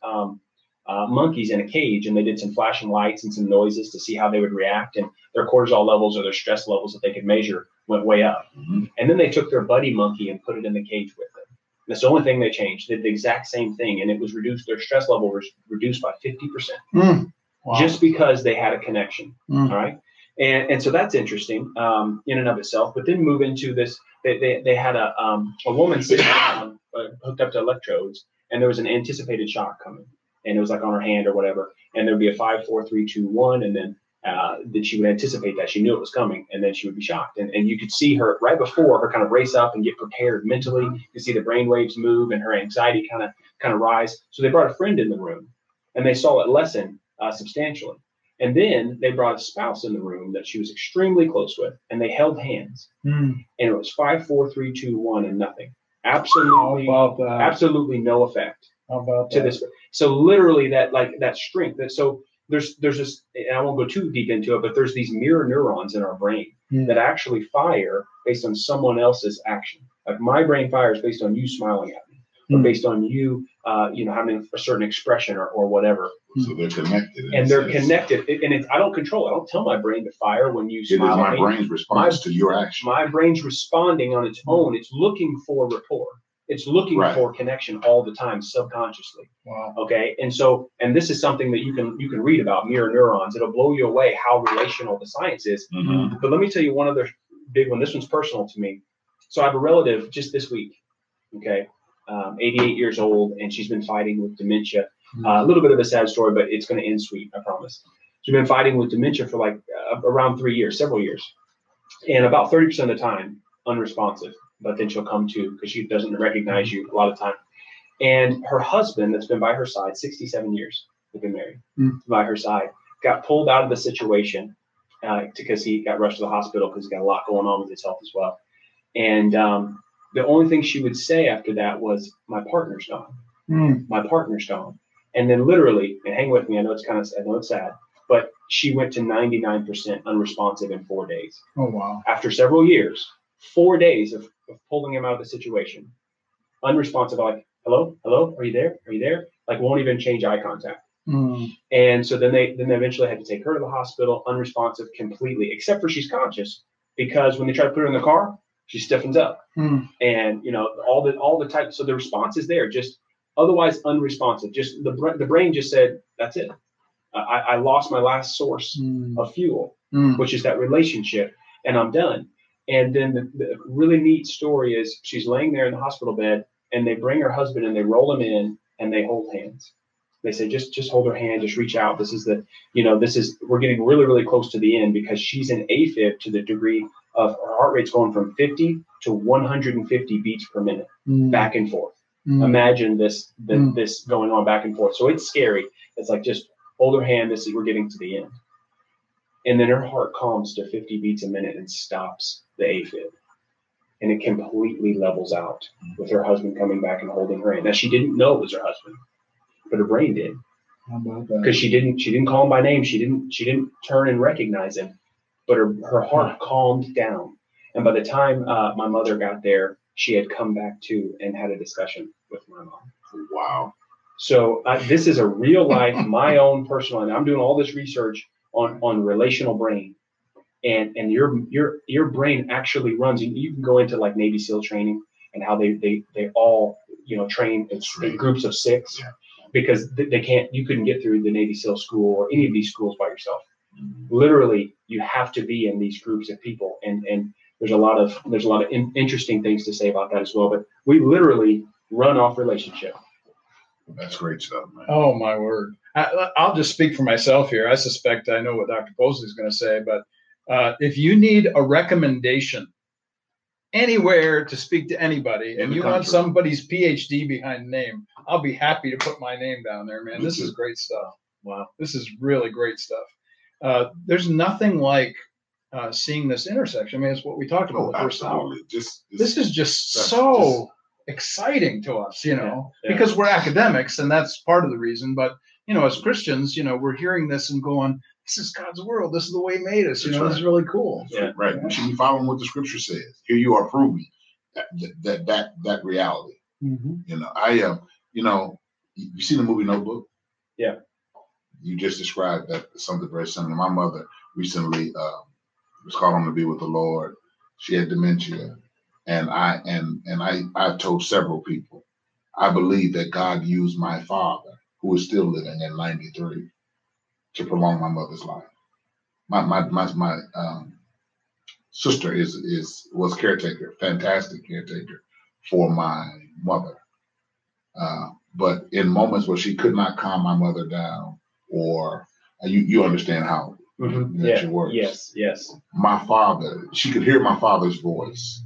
monkeys in a cage, and they did some flashing lights and some noises to see how they would react, and their cortisol levels or their stress levels that they could measure went way up. And then they took their buddy monkey and put it in the cage with them. And that's the only thing they changed. They did the exact same thing, and it was reduced. Their stress level was reduced by 50%, just because they had a connection. All right. And so that's interesting in and of itself. But then move into this. They had a woman sitting down, hooked up to electrodes, and there was an anticipated shock coming. And it was like on her hand or whatever. And there'd be a 5, 4, 3, 2, 1. And then she would anticipate that. She knew it was coming. And then she would be shocked. And you could see her right before her kind of race up and get prepared mentally. You could see the brain waves move and her anxiety kind of rise. So they brought a friend in the room, and they saw it lessen substantially. And then they brought a spouse in the room that she was extremely close with, and they held hands. And it was 5, 4, 3, 2, 1, and nothing. Absolutely no effect. How about to that? This, so literally that strength. That so there's this, and I won't go too deep into it, but there's these mirror neurons in our brain that actually fire based on someone else's action. Like, my brain fires based on you smiling at me, or based on you, you know, having a certain expression or whatever. So they're connected, connected. And it's, I don't control it. I don't tell my brain to fire when you smile. It is my brain's response to your action. My brain's responding on its own. It's looking for rapport. It's looking for connection all the time, subconsciously. Wow. Okay. And so, and this is something that you can read about, mirror neurons. It'll blow you away how relational the science is. But let me tell you one other big one. This one's personal to me. So I have a relative just this week, okay, 88 years old, and she's been fighting with dementia. A little bit of a sad story, but it's going to end sweet, I promise. She's been fighting with dementia for like around 3 years, several years, and about 30% of the time, unresponsive. But then she'll come to, because she doesn't recognize you a lot of time. And her husband, that's been by her side, 67 years they've been married, by her side, got pulled out of the situation because he got rushed to the hospital because he's got a lot going on with his health as well. And the only thing she would say after that was, my partner's gone. My partner's gone. And then literally, and hang with me, I know it's sad, but she went to 99% unresponsive in 4 days. Oh, wow. After several years, 4 days of pulling him out of the situation, unresponsive, like, hello, are you there? Like, won't even change eye contact. And so then they eventually had to take her to the hospital, unresponsive completely, except for she's conscious, because when they try to put her in the car, she stiffens up. And you know, all the type. So the response is there, just otherwise unresponsive. Just the brain just said, that's it. I lost my last source of fuel, which is that relationship, and I'm done. And then the really neat story is she's laying there in the hospital bed, and they bring her husband and they roll him in and they hold hands. They say, just hold her hand, just reach out. This is the, you know, this is, we're getting really, really close to the end, because she's in AFib to the degree of her heart rate's going from 50 to 150 beats per minute, back and forth. Imagine this going on back and forth. So it's scary. It's like, just hold her hand. This is, we're getting to the end. And then her heart calms to 50 beats a minute and stops the AFib. And it completely levels out with her husband coming back and holding her hand. Now, she didn't know it was her husband, but her brain did, because she didn't call him by name. She didn't turn and recognize him, but her heart calmed down. And by the time my mother got there, she had come back too and had a discussion with my mom. Wow. So this is a real life, my own personal, and I'm doing all this research on relational brain, and your brain actually runs. You can go into like Navy SEAL training and how they all, you know, train in groups of six. Yeah. Because they can't, you couldn't get through the Navy SEAL school or any of these schools by yourself. Literally, you have to be in these groups of people, and there's a lot of interesting things to say about that as well. But we literally run off relationship. That's great stuff, man. Oh my word! I'll just speak for myself here. I suspect I know what Dr. Posley is going to say, but if you need a recommendation anywhere to speak to anybody, and you want somebody's PhD behind name, I'll be happy to put my name down there, man. This is great stuff. Wow. This is really great stuff. There's nothing like seeing this intersection. I mean, it's what we talked about the first hour. This is just so exciting to us, you know, because we're academics, and that's part of the reason. But, you know, as Christians, you know, we're hearing this and going, this is God's world. This is the way he made us. You know, this is really cool. Yeah. Right. Yeah. We should be following what the scripture says. Here you are proving that reality. Mm-hmm. You know, I am, you know, you see the movie Notebook? Yeah. You just described that, something very similar. My mother recently was called on to be with the Lord. She had dementia. And I've told several people, I believe that God used my father, who is still living at 93. To prolong my mother's life. My sister was caretaker, fantastic caretaker for my mother. But in moments where she could not calm my mother down, or you understand how she works. Yes, yes. My father, she could hear my father's voice,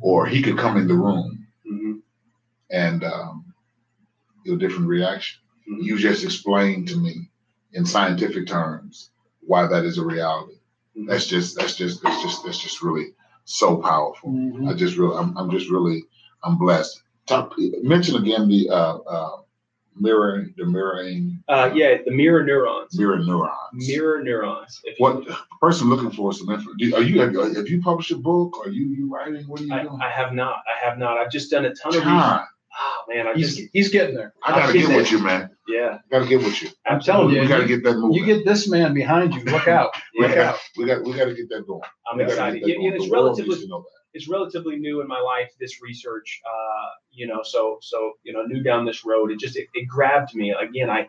or he could come in the room, and a different reaction. Mm-hmm. You just explained to me, in scientific terms, why that is a reality. That's just really so powerful. Mm-hmm. I'm blessed. Mention again the mirroring. The mirror neurons. If what person looking for some info? Have you published a book? Are you writing? What are you doing? I have not. I've just done a ton of research. Oh man, he's getting there. I gotta get with you, man. Yeah, gotta get with you. I'm telling you, we gotta get that moving. You get this man behind you. Look out! Look out! We gotta get that going. I'm excited. It's relatively new in my life, this research. New down this road. It grabbed me again. I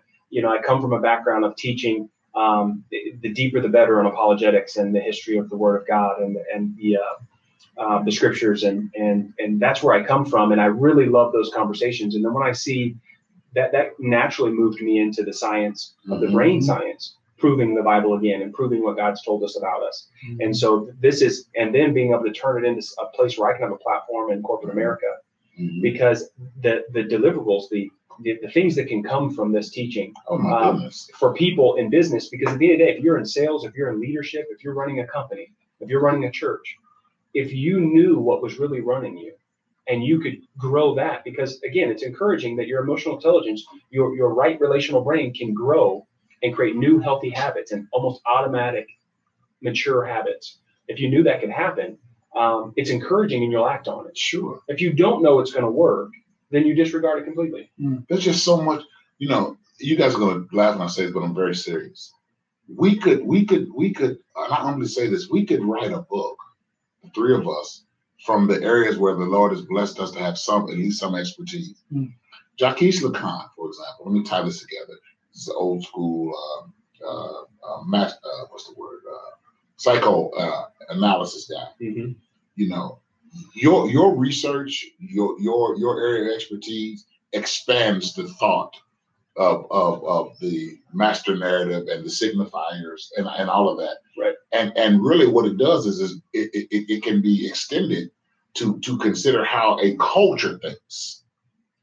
come from a background of teaching. The deeper the better on apologetics and the history of the Word of God and the scriptures and that's where I come from, and I really love those conversations. And then when I see that naturally moved me into the science of the brain science, proving the Bible again and proving what God's told us about us. Mm-hmm. And so this is, and then being able to turn it into a place where I can have a platform in corporate America, because the deliverables, the things that can come from this teaching for people in business, because at the end of the day, if you're in sales, if you're in leadership, if you're running a company, if you're running a church, if you knew what was really running you, and you could grow that, because again, it's encouraging that your emotional intelligence, your right relational brain can grow and create new healthy habits and almost automatic mature habits. If you knew that could happen, it's encouraging and you'll act on it. Sure. If you don't know it's going to work, then you disregard it completely. There's just so much, you know, you guys are going to laugh when I say this, but I'm very serious. We could, I'm going to say this, we could write a book, three of us, from the areas where the Lord has blessed us to have some, at least some expertise. Jacques Lacan, for example, let me tie this together. This is an old school, psychoanalysis guy. Mm-hmm. You know, your research, your area of expertise expands the thought of the master narrative and the signifiers and all of that. Right. And really, what it does is it can be extended to consider how a culture thinks.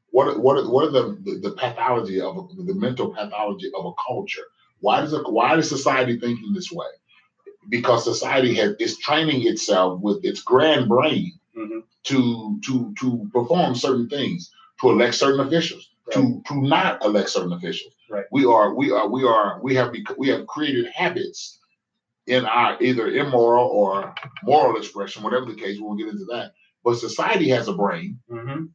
What are the pathology of the mental pathology of a culture? Why is society thinking this way? Because society is training itself with its grand brain mm-hmm. to perform certain things, to elect certain officials, right. to not elect certain officials. Right. We have created habits in our either immoral or moral expression, whatever the case. We'll get into that. But society has a brain. Mm-hmm.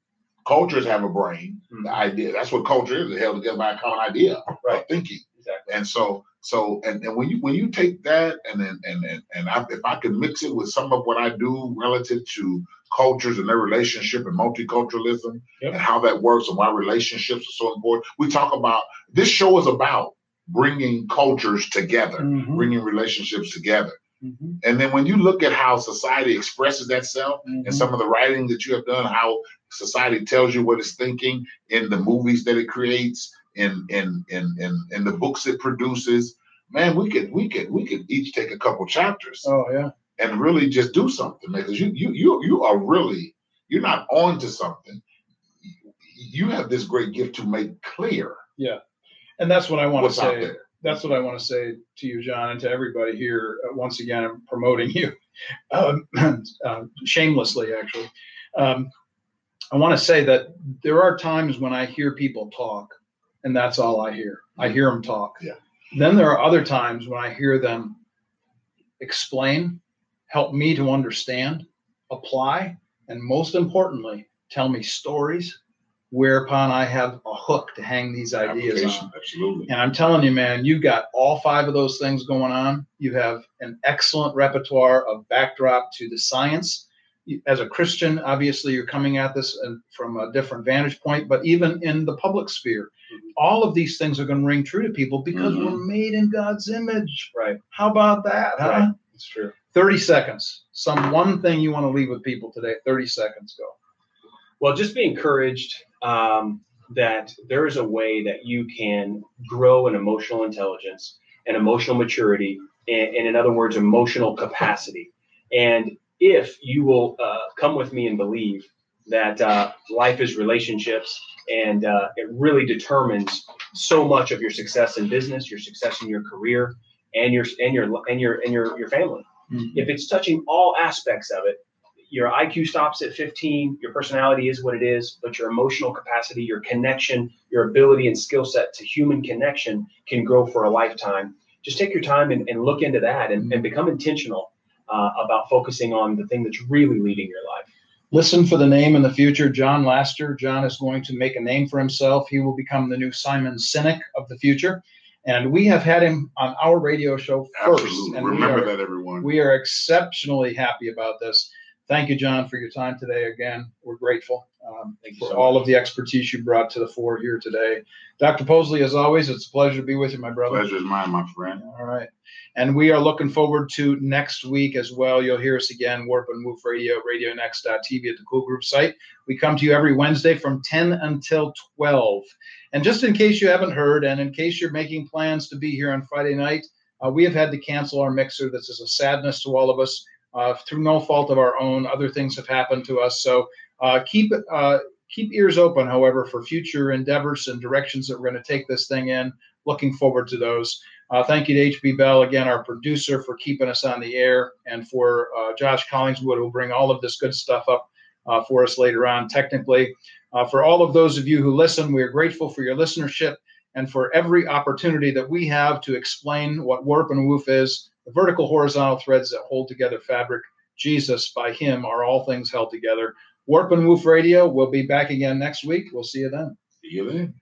Cultures have a brain. Mm-hmm. The idea, that's what culture is held together by a common idea, right? Thinking. Exactly. And so, and when you take that and if I could mix it with some of what I do relative to cultures and their relationship and multiculturalism yep. and how that works and why relationships are so important. We talk about, this show is about bringing cultures together, mm-hmm. bringing relationships together. Mm-hmm. And then when you look at how society expresses itself mm-hmm. and some of the writing that you have done, how society tells you what it's thinking in the movies that it creates, in the books it produces, man, we could each take a couple chapters. Oh yeah. And really just do something, because you're not on to something. You have this great gift to make clear. Yeah. And that's what I want to say. That's what I want to say to you, John, and to everybody here. Once again, I'm promoting you shamelessly, actually. I want to say that there are times when I hear people talk, and that's all I hear. I hear them talk. Yeah. Then there are other times when I hear them explain, help me to understand, apply, and most importantly, tell me stories whereupon I have a hook to hang these ideas on. Absolutely. And I'm telling you, man, you've got all five of those things going on. You have an excellent repertoire of backdrop to the science. As a Christian, obviously, you're coming at this from a different vantage point, but even in the public sphere, all of these things are going to ring true to people because mm-hmm. we're made in God's image. Right. How about that? Huh? Right. That's true. 30 seconds. Some one thing you want to leave with people today. 30 seconds. Go. Well, just be encouraged that there is a way that you can grow in emotional intelligence and emotional maturity, and in other words, emotional capacity. And if you will come with me and believe that life is relationships, and it really determines so much of your success in business, your success in your career, and your family. Mm-hmm. If it's touching all aspects of it, your IQ stops at 15, your personality is what it is, but your emotional capacity, your connection, your ability and skill set to human connection can grow for a lifetime. Just take your time and look into that and become intentional about focusing on the thing that's really leading your life. Listen for the name in the future, John Laster. John is going to make a name for himself. He will become the new Simon Sinek of the future. And we have had him on our radio show first. Absolutely. And remember that, everyone. We are exceptionally happy about this. Thank you, John, for your time today. Again, we're grateful for all of the expertise you brought to the fore here today. Dr. Posley, as always, it's a pleasure to be with you, my brother. Pleasure is mine, my friend. All right. And we are looking forward to next week as well. You'll hear us again, Warp and Woof Radio, RadioNext.tv at the Cool Group site. We come to you every Wednesday from 10 until 12. And just in case you haven't heard, and in case you're making plans to be here on Friday night, we have had to cancel our mixer. This is a sadness to all of us. Through no fault of our own, other things have happened to us. So keep ears open, however, for future endeavors and directions that we're going to take this thing in. Looking forward to those. Thank you to H.B. Bell, again, our producer, for keeping us on the air, and for Josh Collingswood, who will bring all of this good stuff up for us later on technically. For all of those of you who listen, we are grateful for your listenership and for every opportunity that we have to explain what Warp and Woof is. The vertical, horizontal threads that hold together fabric. Jesus, by him, are all things held together. Warp and Woof Radio will be back again next week. We'll see you then. See you then.